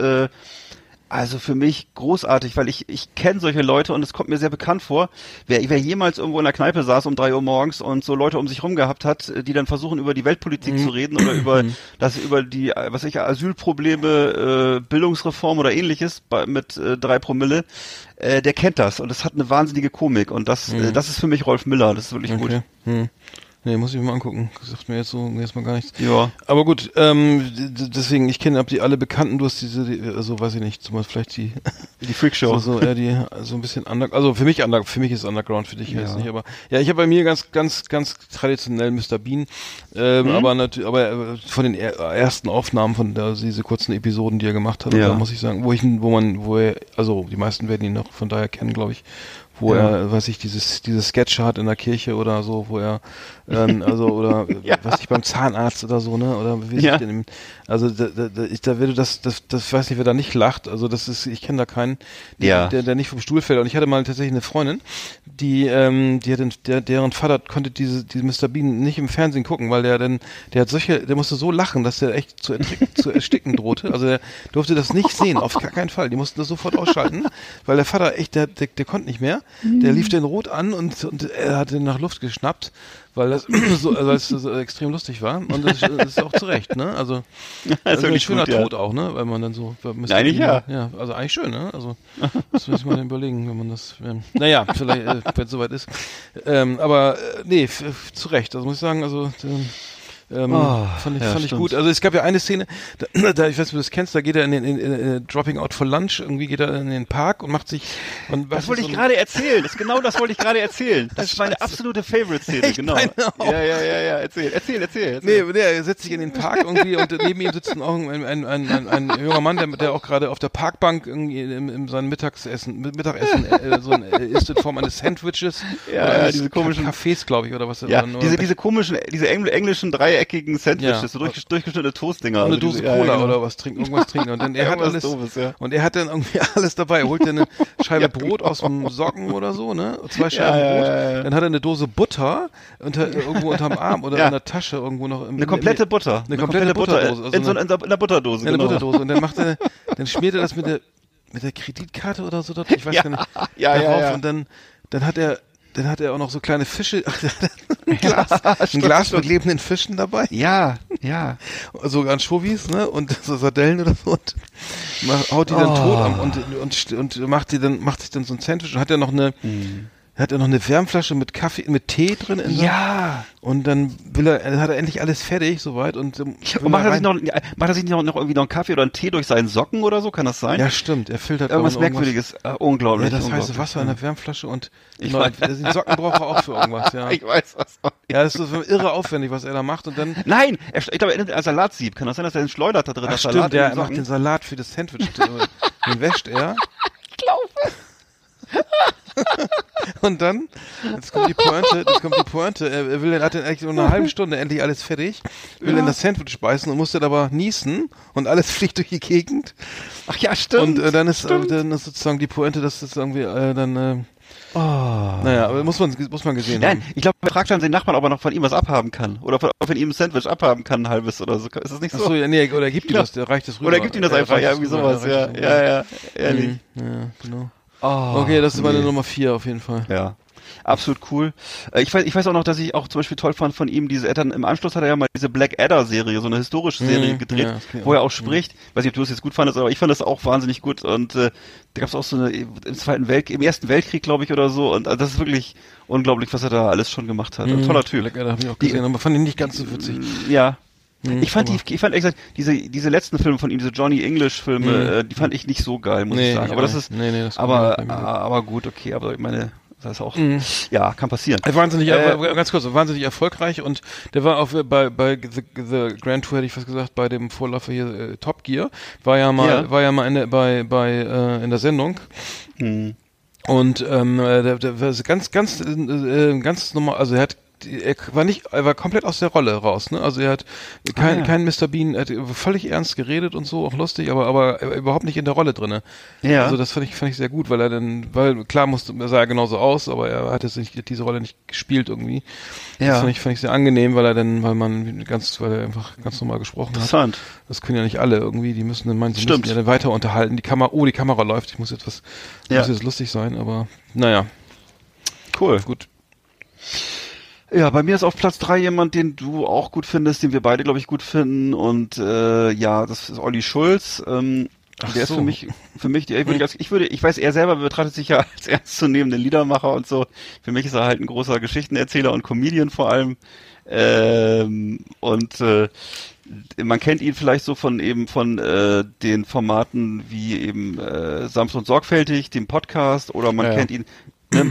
Also für mich großartig, weil ich kenne solche Leute und es kommt mir sehr bekannt vor. Wer jemals irgendwo in der Kneipe saß um 3 Uhr morgens und so Leute um sich rum gehabt hat, die dann versuchen, über die Weltpolitik zu reden oder über die Asylprobleme, Bildungsreform oder ähnliches mit 3 Promille, der kennt das und es hat eine wahnsinnige Komik und das ist für mich Rolf Miller, das ist wirklich gut. Nee, muss ich mir mal angucken. Das sagt mir jetzt so erstmal gar nichts. Ja. Aber gut, deswegen, ich kenne ab die alle Bekannten, du hast diese, weiß ich nicht, zum Beispiel vielleicht die Freakshow. So ein bisschen Underground, also für mich ist Underground, für dich jetzt nicht, aber ja, ich habe bei mir ganz traditionell Mr. Bean, aber von den ersten Aufnahmen von diese kurzen Episoden, die er gemacht hat, da muss ich sagen, wo er die meisten werden ihn noch von daher kennen, glaube ich. Wo er, diese Sketche hat in der Kirche oder so, wo er, beim Zahnarzt oder so, ne, oder wie ich denn, da weiß nicht, wer da nicht lacht, also das ist, ich kenne da keinen, der nicht vom Stuhl fällt. Und ich hatte mal tatsächlich eine Freundin, deren Vater konnte diese Mr. Bean nicht im Fernsehen gucken, weil der musste so lachen, dass der echt zu ersticken drohte, also der durfte das nicht sehen, auf gar keinen Fall, die mussten das sofort ausschalten, weil der Vater echt, der konnte nicht mehr. Der lief den rot an und er hat den nach Luft geschnappt, weil das so extrem lustig war. Und das ist auch zu Recht, ne? Also das ist ein schöner Tod auch, ne? Weil man dann so... Eigentlich ja. Also eigentlich schön, ne? Also das muss man überlegen, wenn man das... naja, vielleicht, wenn es soweit ist. Aber nee, zu Recht. Also muss ich sagen, also... fand ich gut. Also es gab ja eine Szene, ich weiß nicht, ob du das kennst, da geht er in Dropping Out for Lunch, irgendwie geht er in den Park und macht sich... das wollte ich gerade erzählen, Das ist meine absolute Favorite-Szene, echt? Genau. Ja, erzähl. Nee, er setzt sich in den Park irgendwie und neben ihm sitzt auch ein junger Mann, der auch gerade auf der Parkbank irgendwie in seinem Mittagessen isst in Form eines Sandwiches oder diese komischen Cafés, glaube ich, oder was. Ja, diese englischen dreieckigen Sandwiches, so durchgeschnittene Toastdinger. Eine Dose Cola oder was trinken, irgendwas trinken. Und dann er hat dann irgendwie alles dabei. Er holt dann eine Scheibe Brot aus dem Socken oder so, ne? 2 Scheiben Brot. Dann hat er eine Dose Butter irgendwo unterm Arm oder in der Tasche irgendwo noch. Eine komplette Butterdose. Also in der Butterdose, genau. Und dann schmiert er das mit der Kreditkarte oder so dort. Ich weiß gar nicht. Und dann hat er auch noch so kleine Fische, ein Glas mit lebenden Fischen dabei. Ja. Sogar Anchovies, ne, und so Sardellen oder so. Und haut die dann tot und macht sich dann so ein Sandwich und hat ja noch eine... Hat er noch eine Wärmflasche mit Kaffee, mit Tee drin? Und dann hat er endlich alles fertig, soweit. Und macht er sich nicht noch irgendwie noch einen Kaffee oder einen Tee durch seinen Socken oder so? Kann das sein? Ja, stimmt. Er filtert irgendwas Merkwürdiges. Unglaublich. Ja, das heiße Wasser in der Wärmflasche und die Socken braucht er auch für irgendwas, ja. Ich weiß was. Ja, das ist so irre aufwendig, was er da macht und dann... Nein! Ich glaube, er nimmt ein Salatsieb. Kann das sein, dass er den schleudert da drin? Ach, stimmt, er macht den Salat für das Sandwich. Den wäscht er. Ich glaube... Und dann, jetzt kommt die Pointe, er hat dann eigentlich nur eine halbe Stunde endlich alles fertig, will in das Sandwich speisen und muss dann aber niesen und alles fliegt durch die Gegend. Ach ja, stimmt. Und dann ist sozusagen die Pointe, dass das irgendwie naja, aber muss man gesehen haben. Nein, ich glaube, er fragt dann den Nachbarn, ob er noch von ihm was abhaben kann. Oder ob er von ihm ein Sandwich abhaben kann, ein halbes oder so. Ist das nicht so? Achso, ja, nee, oder gibt ihm das, der reicht das rüber. Oder gibt ihm das einfach, ja, irgendwie sowas, ja, ehrlich. Ja, genau. Okay, das ist meine Nummer 4 auf jeden Fall. Ja, absolut cool. Ich weiß auch noch, dass ich auch zum Beispiel toll fand von ihm, im Anschluss hat er ja mal diese Blackadder-Serie, so eine historische Serie gedreht, wo er auch spricht. Weiß nicht, ob du es jetzt gut fandest, aber ich fand das auch wahnsinnig gut und da gab es auch so eine, im Ersten Weltkrieg, glaube ich, oder so und also das ist wirklich unglaublich, was er da alles schon gemacht hat. Ein toller Typ. Blackadder habe ich auch gesehen, aber fand ihn nicht ganz so witzig. Ja. Ich fand ehrlich gesagt, diese letzten Filme von ihm, diese Johnny English Filme, die fand ich nicht so geil, muss ich sagen. Aber das ist, aber gut, okay, aber ich meine, das ist auch, ja, kann passieren. Wahnsinnig erfolgreich und der war auch bei The Grand Tour, hätte ich fast gesagt, bei dem Vorläufer hier, Top Gear, war ja mal in der Sendung. Und, der war ganz normal, also er hat er war komplett aus der Rolle raus, ne? Also er hat kein Mr. Bean, er hat völlig ernst geredet und so, auch lustig, aber überhaupt nicht in der Rolle drinne. Ja. Also das fand ich sehr gut, weil er klar sah er genauso aus, aber er hat jetzt diese Rolle nicht gespielt irgendwie. Ja. Das fand ich sehr angenehm, weil er einfach ganz normal gesprochen hat. Interessant. Das können ja nicht alle irgendwie, die müssen dann müssen ja dann weiter unterhalten. Die Kamera läuft, ich muss jetzt muss jetzt lustig sein, aber naja. Cool. Gut. Ja, bei mir ist auf Platz 3 jemand, den du auch gut findest, den wir beide, glaube ich, gut finden. Und das ist Olli Schulz. Der ist für mich ich weiß, er selber betrachtet sich ja als ernstzunehmenden Liedermacher und so. Für mich ist er halt ein großer Geschichtenerzähler und Comedian vor allem. Man kennt ihn vielleicht so von den Formaten wie eben Sanft und Sorgfältig, dem Podcast, oder man kennt ihn,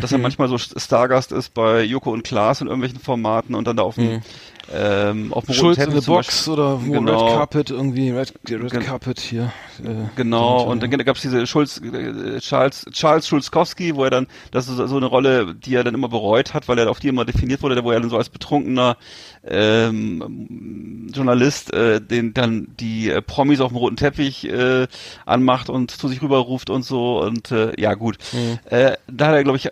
dass er manchmal so Stargast ist bei Joko und Klaas in irgendwelchen Formaten und dann da auf dem Schulz in the Box oder Red Carpet irgendwie, Red Carpet hier. Genau, und dann gab es diese Charles Schulzkowski, wo er dann, das ist so eine Rolle, die er dann immer bereut hat, weil er auf die immer definiert wurde, wo er dann so als betrunkener Journalist den dann die Promis auf dem roten Teppich anmacht und zu sich rüberruft und so und gut. Da hat er, glaube ich,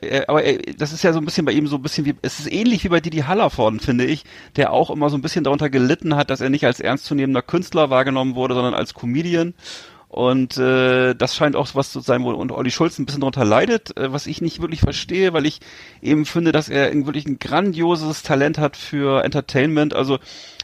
das ist ja so ein bisschen bei ihm so ein bisschen wie, es ist ähnlich wie bei Didi Hallervorden, finde ich, der auch immer so ein bisschen darunter gelitten hat, dass er nicht als ernstzunehmender Künstler wahrgenommen wurde, sondern als Comedian. Und das scheint auch was zu sein, wo und Olli Schulz ein bisschen darunter leidet, was ich nicht wirklich verstehe, weil ich eben finde, dass er wirklich ein grandioses Talent hat für Entertainment. Also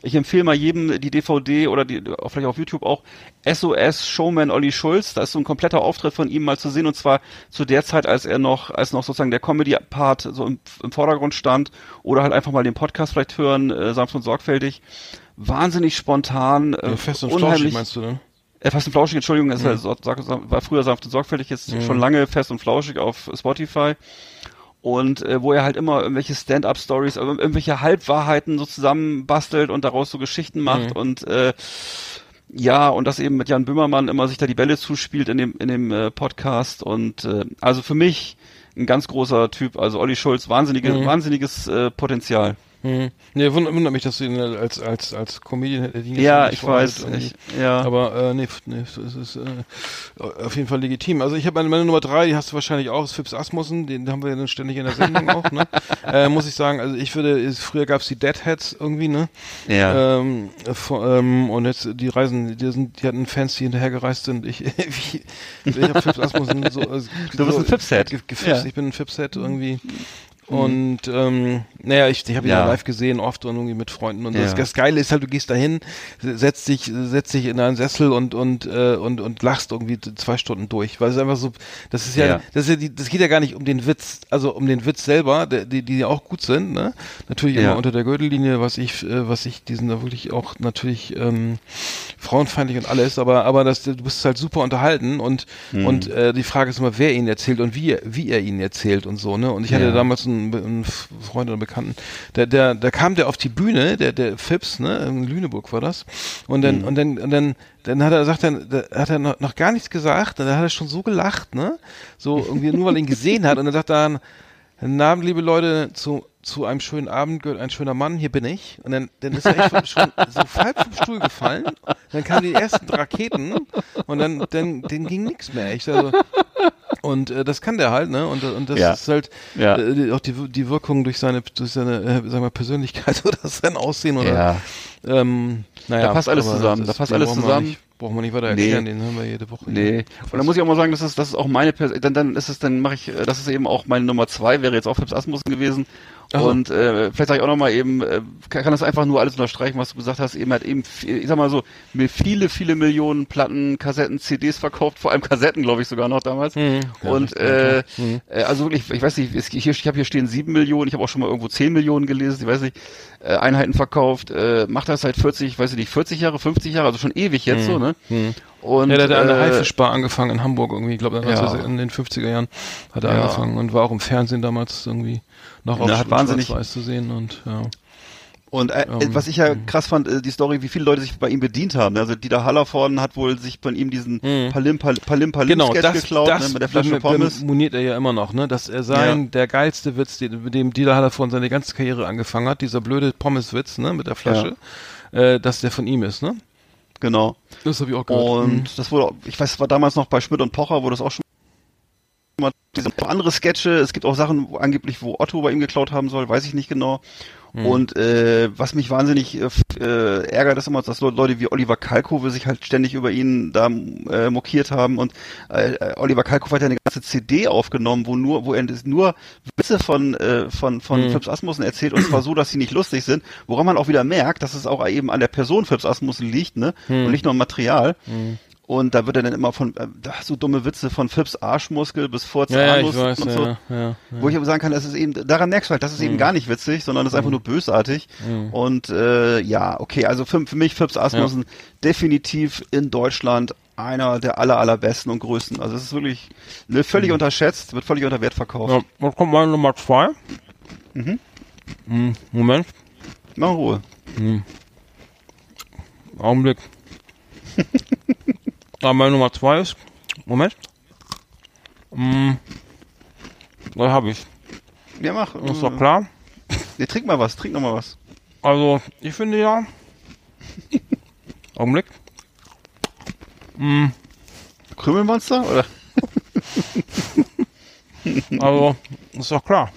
ich empfehle mal jedem die DVD oder vielleicht auf YouTube auch SOS Showman Olli Schulz. Da ist so ein kompletter Auftritt von ihm mal zu sehen, und zwar zu der Zeit, als noch sozusagen der Comedy-Part so im Vordergrund stand, oder halt einfach mal den Podcast vielleicht hören, sanft und sorgfältig. Wahnsinnig spontan. Fest und flauschig meinst du, ne? Fest und Flauschig, Entschuldigung, war früher Sanft und Sorgfältig, jetzt schon lange Fest und Flauschig auf Spotify. Und wo er halt immer irgendwelche Stand-Up-Stories, irgendwelche Halbwahrheiten so zusammenbastelt und daraus so Geschichten macht und und das eben mit Jan Böhmermann immer sich da die Bälle zuspielt in dem Podcast. Und also für mich ein ganz großer Typ, also Olli Schulz, wahnsinniges Potenzial. Ne, wundert mich, dass du ihn als Comedian hättest. Ja, ich weiß. Aber das ist auf jeden Fall legitim. Also ich habe meine Nummer 3, die hast du wahrscheinlich auch, ist Fips Asmussen, den haben wir ja dann ständig in der Sendung auch, ne? Muss ich sagen, also früher gab's die Deadheads irgendwie, ne? Ja. Und jetzt die Reisen, die hatten Fans, die hinterher gereist sind. Ich habe Fips Asmussen so... du bist ein Fipshead. Ich bin ein Fipshead irgendwie. Und ich habe ihn live gesehen, oft und irgendwie mit Freunden und so. Das Geile ist halt, du gehst dahin, setzt dich in einen Sessel und lachst irgendwie 2 Stunden durch, weil es einfach so, das geht ja gar nicht um den Witz, also um den Witz selber, die ja auch gut sind, ne? Natürlich immer unter der Gürtellinie, was ich diesen da wirklich auch natürlich frauenfeindlich und alles, aber du bist halt super unterhalten und die Frage ist immer, wer ihn erzählt und wie er ihn erzählt und so, ne? Und ich hatte damals einen Freund oder Bekannten, der kam der auf die Bühne, der Fips, ne, in Lüneburg war das, und dann hat er noch gar nichts gesagt, dann hat er schon so gelacht, ne, so irgendwie nur weil er ihn gesehen hat, und dann sagt er, guten Abend, liebe Leute, zu einem schönen Abend gehört ein schöner Mann, hier bin ich. Und dann ist er echt schon so halb vom Stuhl gefallen. Dann kamen die ersten Raketen und dann ging nichts mehr. Ich dachte so, und das kann der halt, ne? Und das ist halt auch die Wirkung durch seine sagen wir Persönlichkeit oder sein Aussehen oder da passt alles zusammen. Brauchen wir nicht weiter erklären, den hören wir jede Woche. Nee. Und da muss ich auch mal sagen, das ist auch meine das ist eben auch meine Nummer 2, wäre jetzt auch Fips Asmussen gewesen. Aha. Und vielleicht sage ich auch nochmal eben, kann das einfach nur alles unterstreichen, was du gesagt hast, eben hat eben, ich sag mal so, mir viele Millionen Platten, Kassetten, CDs verkauft, vor allem Kassetten, glaube ich, sogar noch damals. Also wirklich, ich weiß nicht, ich habe hier stehen 7 Millionen, ich habe auch schon mal irgendwo 10 Millionen gelesen, ich weiß nicht, Einheiten verkauft, macht das seit 40 Jahre, 50 Jahre, also schon ewig jetzt so, ne? Und, der hat an der Haifischbar angefangen in Hamburg irgendwie, ich glaube, in den 50er Jahren hat er angefangen und war auch im Fernsehen damals irgendwie noch auf Schwarz-Weiß zu sehen und Und was ich ja krass fand, die Story, wie viele Leute sich bei ihm bedient haben. Also Dieter Hallervorden hat wohl sich von ihm diesen Palim-Sketch geklaut, mit der Flasche Pommes. Genau, moniert er ja immer noch, ne? Dass er der geilste Witz, mit dem Dieter Hallervorden seine ganze Karriere angefangen hat, dieser blöde Pommes-Witz, ne? Mit der Flasche, dass der von ihm ist, ne? Genau. Das habe ich auch gehört. Und das wurde, ich weiß, es war damals noch bei Schmidt und Pocher, wo das auch schon mal andere Sketche, es gibt auch Sachen, wo, angeblich, wo Otto bei ihm geklaut haben soll, weiß ich nicht genau. Und was mich wahnsinnig ärgert, ist immer, dass Leute wie Oliver Kalkofe sich halt ständig über ihn da mokiert haben. Und Oliver Kalkofe hat ja eine ganze CD aufgenommen, wo er nur Witze von Phipps Asmussen erzählt, und zwar so, dass sie nicht lustig sind, woran man auch wieder merkt, dass es auch eben an der Person Phipps Asmussen liegt, ne? Und nicht nur am Material. Und da wird er dann immer von, so dumme Witze von Phipps Arschmuskel bis Furz Anus und so. Ja. Wo ich aber sagen kann, das ist eben, daran merkst du halt, das ist eben gar nicht witzig, sondern das ist einfach nur bösartig. Und also für mich Phipps Asmussen definitiv in Deutschland einer der allerbesten und größten. Also es ist wirklich völlig unterschätzt, wird völlig unter Wert verkauft. Ja, was kommt meine Nummer 2? Moment. Mach Ruhe. Augenblick. Da meine Nummer 2 ist, Moment, da habe ich. Ja, mach. Ist doch klar. Ja, trink nochmal was. Also, ich finde ja, Augenblick. Krümelmonster, oder? Also, ist doch klar.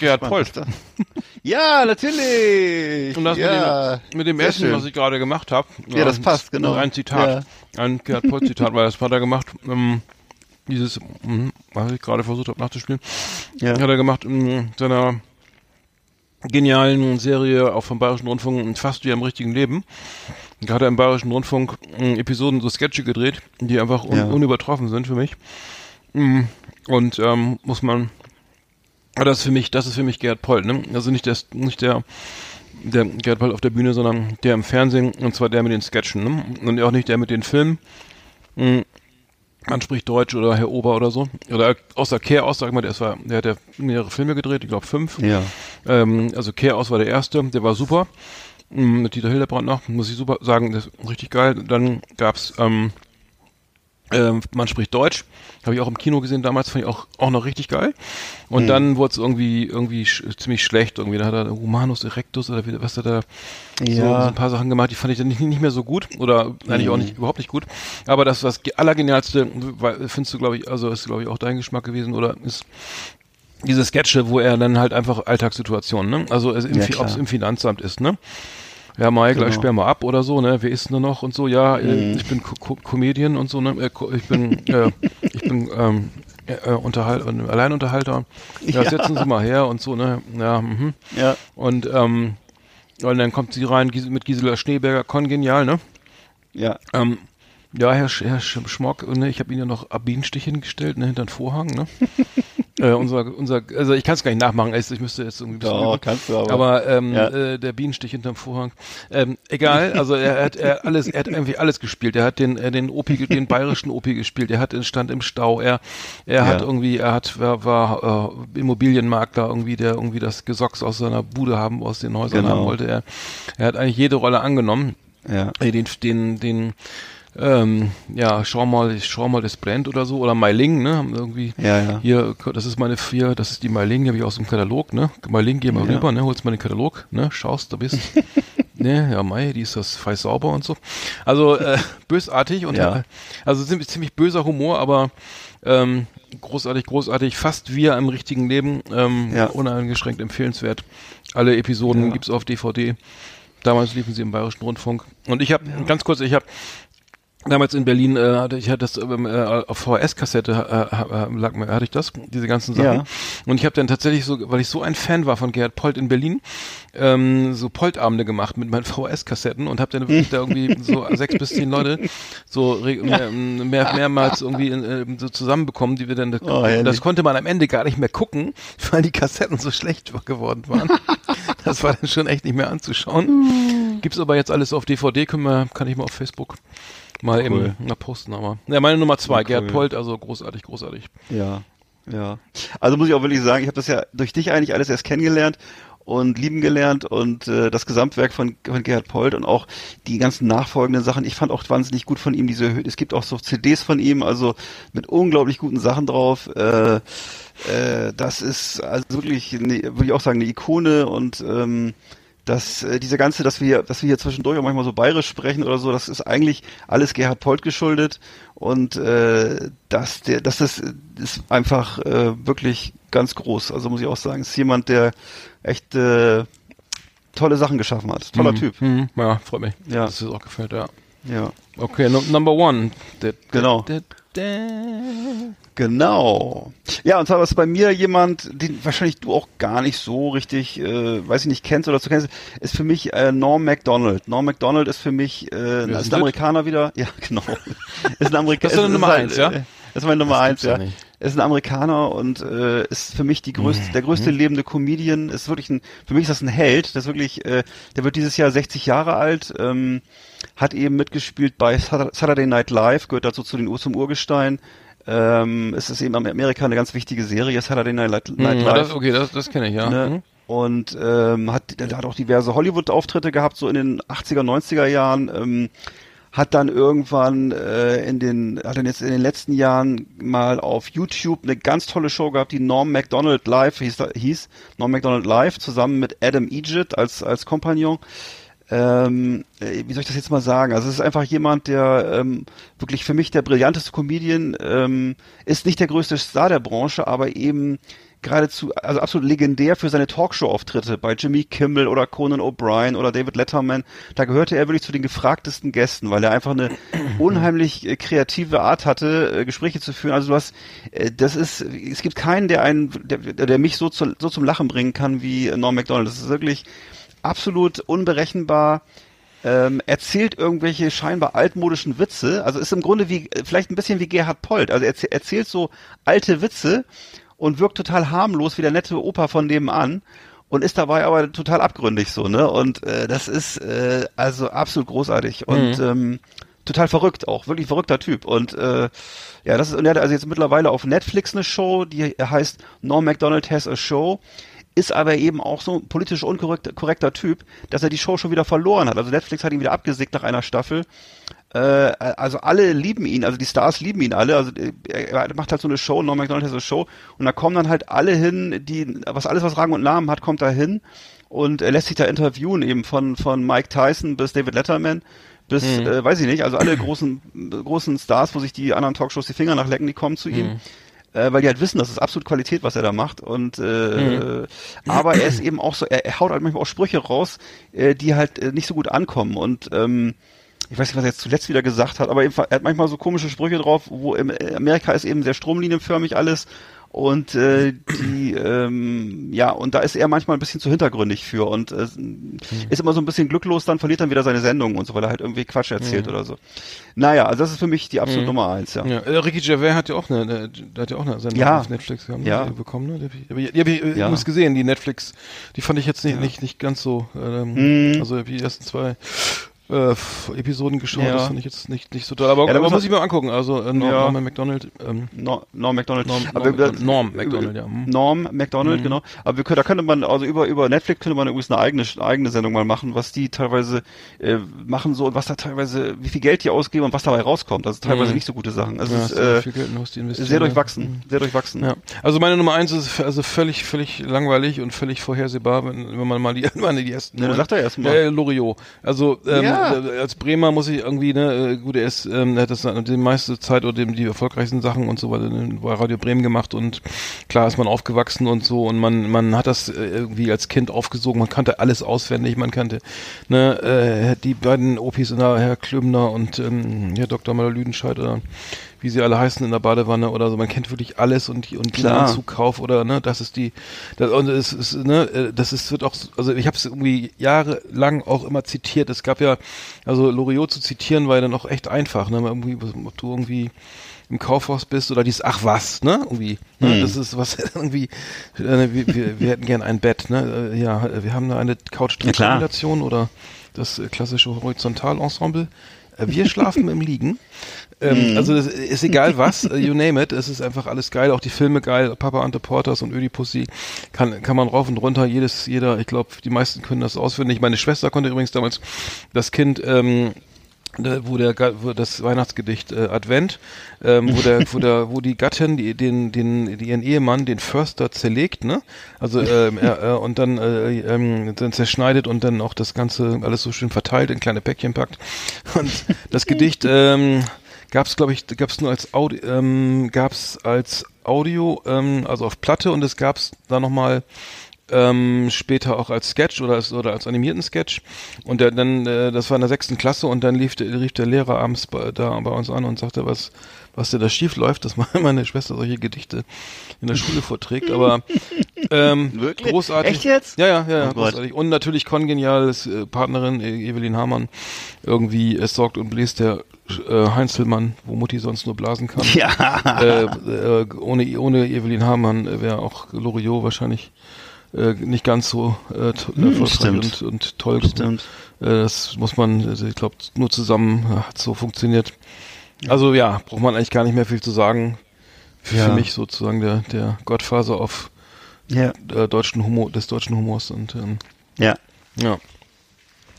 Gerhard Polt. Ja, natürlich. Und das mit dem Essen, schön, was ich gerade gemacht habe. Ja, das passt, genau. Ein Zitat, ein Gerhard Polt Zitat, weil das hat er gemacht, dieses, was ich gerade versucht habe nachzuspielen, hat er gemacht in seiner genialen Serie, auch vom Bayerischen Rundfunk, Fast wie im richtigen Leben. Da hat er im Bayerischen Rundfunk Episoden, so Sketche gedreht, die einfach unübertroffen sind für mich. Und muss man... Das ist für mich Gerhard Polt, ne? Also nicht der Gerhard Polt auf der Bühne, sondern der im Fernsehen, und zwar der mit den Sketchen, ne? Und auch nicht der mit den Filmen. Man spricht Deutsch oder Herr Ober oder so. Oder außer Kehraus, sag mal, der hat ja mehrere Filme gedreht, ich glaube 5. Ja. Also Kehraus war der erste, der war super. Mit Dieter Hildebrand noch, muss ich super sagen, das ist richtig geil. Dann gab's, man spricht Deutsch, habe ich auch im Kino gesehen damals, fand ich auch noch richtig geil. Und dann wurde es irgendwie ziemlich schlecht. Irgendwie, da hat er Humanus Erectus oder was hat er so ein paar Sachen gemacht, die fand ich dann nicht mehr so gut oder eigentlich auch nicht, überhaupt nicht gut. Aber das Allergenialste, findest du, glaube ich, also ist, glaube ich, auch dein Geschmack gewesen, oder ist diese Sketche, wo er dann halt einfach Alltagssituationen, ne? Also ob es im Finanzamt ist, ne? Ja, Mai, gleich sperren wir ab oder so, ne? Wer ist denn noch und so? Ja, ich bin Comedian und so, ne? Ich bin Alleinunterhalter. Ja, setzen Sie mal her und so, ne? Ja, ja. Und dann kommt sie rein mit Gisela Schneeberger, kongenial, ne? Ja. Ja, Herr Schmock, ne? Ich habe Ihnen ja noch Abinstich hingestellt, ne? Hinter den Vorhang, ne? Also ich kann es gar nicht nachmachen, ich müsste jetzt irgendwie ein bisschen üben. Kannst du aber der Bienenstich hinterm Vorhang. Egal, also er hat irgendwie alles gespielt. Er hat den bayerischen Opi gespielt, er hat stand im Stau, er war Immobilienmakler irgendwie, der irgendwie das Gesocks aus seiner Bude aus den Häusern haben wollte. Er hat eigentlich jede Rolle angenommen. Ja. Schau mal das Brand oder so, oder Meiling, ne, haben irgendwie, hier, das ist das ist die Meiling, die habe ich aus dem Katalog, ne, Meiling, geh mal rüber, ne, holst mal den Katalog, ne, schaust, da bist, ne, ja, Mai, die ist das fein sauber und so, also, bösartig und, also ziemlich böser Humor, aber, großartig, fast wie im richtigen Leben, uneingeschränkt empfehlenswert, alle Episoden gibt's auf DVD, damals liefen sie im Bayerischen Rundfunk, und ich habe, ganz kurz, damals in Berlin hatte ich das auf VHS-Kassette hatte ich das, diese ganzen Sachen. Ja. Und ich habe dann tatsächlich so, weil ich so ein Fan war von Gerhard Polt in Berlin, so Poltabende gemacht mit meinen VHS-Kassetten und habe dann wirklich da irgendwie so 6 bis 10 Leute so mehrmals irgendwie so zusammenbekommen, die wir dann, das konnte man am Ende gar nicht mehr gucken, weil die Kassetten so schlecht geworden waren. Das war dann schon echt nicht mehr anzuschauen. Gibt's aber jetzt alles auf DVD, kann ich mal auf Facebook mal posten, aber. Ja, meine Nummer 2, Gerhard Polt, also großartig. Ja. Ja, also muss ich auch wirklich sagen, ich habe das ja durch dich eigentlich alles erst kennengelernt und lieben gelernt und das Gesamtwerk von Gerhard Polt und auch die ganzen nachfolgenden Sachen. Ich fand auch wahnsinnig gut von ihm es gibt auch so CDs von ihm, also mit unglaublich guten Sachen drauf. Das ist also wirklich, würde ich auch sagen, eine Ikone und dass wir hier zwischendurch auch manchmal so bayerisch sprechen oder so, das ist eigentlich alles Gerhard Polt geschuldet und das ist einfach wirklich ganz groß. Also muss ich auch sagen, ist jemand, der echt tolle Sachen geschaffen hat. Toller Typ. Mhm. Ja, freut mich. Ja. Das ist auch gefällt, ja. Ja. Okay, number one. Genau. Genau. Ja, und zwar war es bei mir jemand, den wahrscheinlich du auch gar nicht so richtig, weiß ich nicht, kennst oder zu kennst, ist für mich Norm Macdonald. Norm Macdonald ist für mich, ist ein Amerikaner wieder. Ja, genau. Ist ein Amerikaner. Das ist deine Nummer 1, ja? Das ist meine Nummer 1, ja. Ist ein Amerikaner und ist für mich der größte lebende Comedian. Ist wirklich für mich ist das ein Held. Das ist wirklich, der wird dieses Jahr 60 Jahre alt. Hat eben mitgespielt bei Saturday Night Live, gehört dazu zum Urgestein. Es ist eben in Amerika eine ganz wichtige Serie, Saturday Night Live. Das kenne ich, ja. Ne? Mhm. Und der hat auch diverse Hollywood-Auftritte gehabt, so in den 80er, 90er Jahren. Hat dann irgendwann in den letzten Jahren mal auf YouTube eine ganz tolle Show gehabt, die Norm Macdonald Live hieß. Norm Macdonald Live zusammen mit Adam Egede als Kompagnon. Wie soll ich das jetzt mal sagen? Also es ist einfach jemand, der wirklich für mich der brillanteste Comedian ist, nicht der größte Star der Branche, aber eben geradezu, also absolut legendär für seine Talkshow-Auftritte bei Jimmy Kimmel oder Conan O'Brien oder David Letterman. Da gehörte er wirklich zu den gefragtesten Gästen, weil er einfach eine unheimlich kreative Art hatte, Gespräche zu führen. Also es gibt keinen, der mich so zum Lachen bringen kann wie Norm Macdonald. Das ist wirklich absolut unberechenbar, erzählt irgendwelche scheinbar altmodischen Witze, also ist im Grunde vielleicht ein bisschen wie Gerhard Polt, also er erzählt so alte Witze und wirkt total harmlos wie der nette Opa von nebenan und ist dabei aber total abgründig so, ne, und das ist also absolut großartig und total verrückt auch, wirklich verrückter Typ und er hat also jetzt mittlerweile auf Netflix eine Show, die heißt Norm Macdonald Has a Show, ist aber eben auch so ein politisch unkorrekter Typ, dass er die Show schon wieder verloren hat. Also Netflix hat ihn wieder abgesägt nach einer Staffel. Also alle lieben ihn, also die Stars lieben ihn alle. Also er macht halt so eine Show, Norm Macdonald hat so eine Show und da kommen dann halt alle hin, was Rang und Namen hat, kommt da hin und er lässt sich da interviewen eben von Mike Tyson bis David Letterman bis, weiß ich nicht, also alle großen Stars, wo sich die anderen Talkshows die Finger nachlecken, die kommen zu ihm. Weil die halt wissen, das ist absolut Qualität, was er da macht. Und aber er ist eben auch so, er haut halt manchmal auch Sprüche raus, die halt nicht so gut ankommen. Und ich weiß nicht, was er jetzt zuletzt wieder gesagt hat, aber eben, er hat manchmal so komische Sprüche drauf, wo in Amerika ist eben sehr stromlinienförmig alles. Und und da ist er manchmal ein bisschen zu hintergründig für und ist immer so ein bisschen glücklos, dann verliert dann wieder seine Sendung und so, weil er halt irgendwie Quatsch erzählt oder so. Naja, also das ist für mich die absolute Nummer 1, ja. Ricky Gervais hat ja auch eine Sendung auf Netflix bekommen, ne? Die habe ich übrigens gesehen, die Netflix, die fand ich jetzt nicht ganz so, also die ersten 2 Episoden geschaut, das fand ich jetzt nicht so toll. Aber muss ich mir angucken. Also Norm Macdonald, genau. Aber da könnte man, also über Netflix könnte man übrigens eine eigene Sendung mal machen, was die teilweise machen so und was da teilweise, wie viel Geld die ausgeben und was dabei rauskommt. Also teilweise nicht so gute Sachen. Also sehr durchwachsen. Ja. Also meine Nummer 1 ist also völlig langweilig und völlig vorhersehbar, wenn man mal die ersten. Ja, sagt er erstmal. Loriot. Also als Bremer muss ich irgendwie, er hat das die meiste Zeit oder die erfolgreichsten Sachen und so weiter bei Radio Bremen gemacht und klar ist man aufgewachsen und so und man hat das irgendwie als Kind aufgesogen, man kannte alles auswendig, man kannte die beiden Opis, Herr Klöbner und Herr Dr. Müller-Lüdenscheid oder wie sie alle heißen in der Badewanne oder so, man kennt wirklich alles und den Anzugkauf oder das ich habe es irgendwie jahrelang auch immer zitiert, es gab ja, also Loriot zu zitieren war ja dann auch echt einfach, ne, ob du irgendwie im Kaufhaus bist oder dieses ach was, ne, irgendwie, das ist was irgendwie, wir hätten gern ein Bett, ne, ja, wir haben da eine Couch-Triangulation oder das klassische Horizontalensemble. Wir schlafen im Liegen. Also das ist egal was, you name it, es ist einfach alles geil, auch die Filme geil, Papa Ante Portas und Ödipussy kann man rauf und runter, jeder, ich glaube, die meisten können das auswendig. Meine Schwester konnte übrigens damals das Kind, wo das Weihnachtsgedicht Advent, wo die Gattin ihren Ehemann, den Förster, zerlegt, ne? Also und dann dann zerschneidet und dann auch das Ganze alles so schön verteilt in kleine Päckchen packt. Und das Gedicht gab's als Audio, also auf Platte, und es gab's da nochmal später auch als Sketch oder als animierten Sketch, und dann das war in der 6. Klasse, und dann rief der Lehrer abends bei uns an und sagte, was denn da schief läuft, dass meine Schwester solche Gedichte in der Schule vorträgt, aber wirklich? Großartig. Echt jetzt? Ja, oh, großartig. Gott. Und natürlich kongenial ist Partnerin Evelyn Hamann, irgendwie es sorgt und bläst der Heinzelmann, wo Mutti sonst nur blasen kann. Ja. Ohne Evelyn Hamann wäre auch Loriot wahrscheinlich nicht ganz so erfolgreich und toll. Stimmt. Das muss man, ich glaube, nur zusammen hat so funktioniert. Also ja, braucht man eigentlich gar nicht mehr viel zu sagen. Für mich sozusagen der Godfather des deutschen Humors. Und, ja.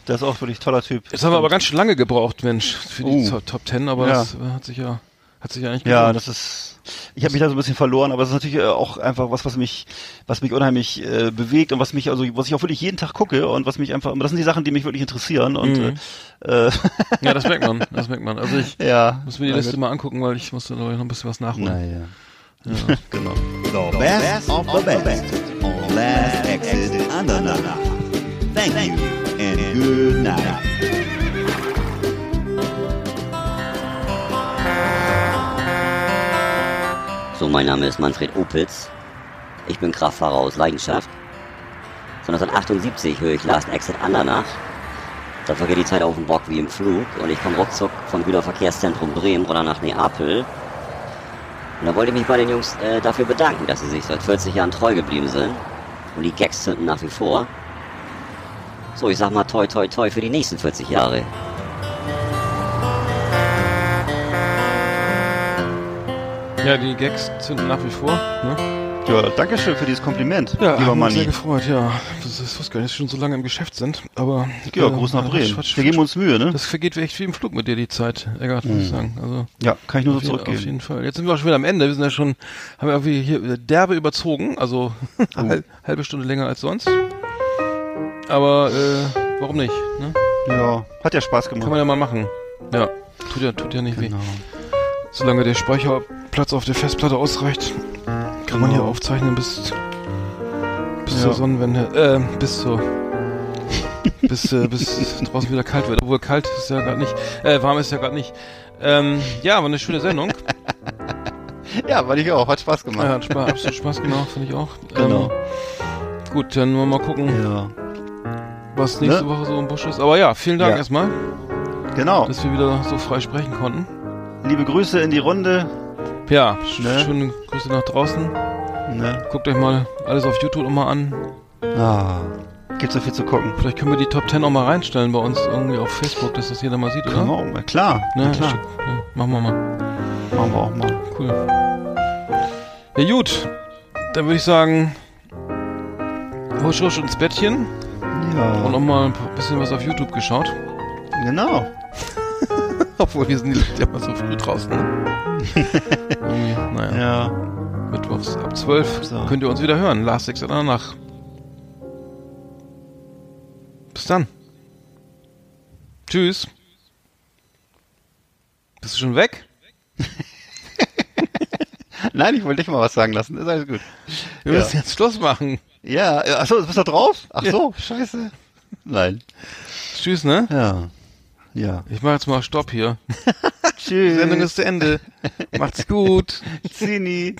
Das ist auch wirklich ein toller Typ. Das haben wir aber ganz schön lange gebraucht, Mensch, für die Top 10, aber das hat sich ja eigentlich gelohnt. Ja, das ist... Ich habe mich da so ein bisschen verloren, aber es ist natürlich auch einfach was mich unheimlich bewegt und was ich auch wirklich jeden Tag gucke und was mich einfach, das sind die Sachen, die mich wirklich interessieren. Und ja, das merkt man. Also ich muss mir die Liste mal angucken, weil ich muss da noch ein bisschen was nachholen. Naja. Ja. Genau. The best of the best on Last Exit Andernach. Thank you and good night. So, mein Name ist Manfred Opitz. Ich bin Kraftfahrer aus Leidenschaft. So, 1978 höre ich Last Exit Andernach. Da vergeht die Zeit auf dem Bock wie im Flug. Und ich komme ruckzuck vom Güterverkehrszentrum Bremen runter nach Neapel. Und da wollte ich mich bei den Jungs dafür bedanken, dass sie sich seit 40 Jahren treu geblieben sind. Und die Gags zünden nach wie vor. So, ich sag mal toi toi toi für die nächsten 40 Jahre. Ja, die Gags zünden nach wie vor. Ne? Ja, danke schön für dieses Kompliment, lieber Manni. Sehr gefreut, ja. Ich wusste gar nicht, dass wir schon so lange im Geschäft sind, aber... Ja, groß nach Bremen. Wir geben uns Mühe, ne? Das vergeht echt wie im Flug mit dir, die Zeit, Eckart, muss ich sagen. Also, ja, kann ich nur so zurückgeben. Auf jeden Fall. Jetzt sind wir auch schon wieder am Ende. Wir sind ja schon, haben wir irgendwie hier derbe überzogen, also halbe Stunde länger als sonst. Aber warum nicht, ne? Ja, hat ja Spaß gemacht. Kann man ja mal machen. Ja, tut ja nicht weh. Solange der Speicherplatz auf der Festplatte ausreicht, kann man hier aufzeichnen bis zur Sonnenwende, bis draußen wieder kalt wird. Obwohl kalt ist ja gerade nicht, warm ist ja gerade nicht. Ja, war eine schöne Sendung. Ja, war ich auch, hat Spaß gemacht. Ja, hat absolut Spaß gemacht, finde ich auch. Genau. Gut, dann wollen wir mal gucken, was nächste Woche so im Busch ist. Aber ja, vielen Dank erstmal, dass wir wieder so frei sprechen konnten. Liebe Grüße in die Runde. Ja, schöne Grüße nach draußen. Ne? Guckt euch mal alles auf YouTube nochmal an. Ah, gibt's so viel zu gucken. Vielleicht können wir die Top 10 auch mal reinstellen bei uns irgendwie auf Facebook, dass das jeder mal sieht, oder? Genau, klar. Ne? Klar. Ja, machen wir mal. Machen wir auch mal. Cool. Ja gut, dann würde ich sagen, husch ins Bettchen. Ja. Und nochmal ein bisschen was auf YouTube geschaut. Genau. Obwohl, wir sind ja immer so früh draußen. Mittwochs ab 12 könnt ihr uns wieder hören. Last Exit Andernach. Bis dann. Tschüss. Bist du schon weg? Nein, ich wollte dich mal was sagen lassen. Ist alles gut. Wir müssen jetzt Schluss machen. Ja, achso, bist du drauf? Achso, scheiße. Nein. Tschüss, ne? Ja. Ja. Ich mach jetzt mal Stopp hier. Tschüss. Die Sendung ist zu Ende. Macht's gut. Zini.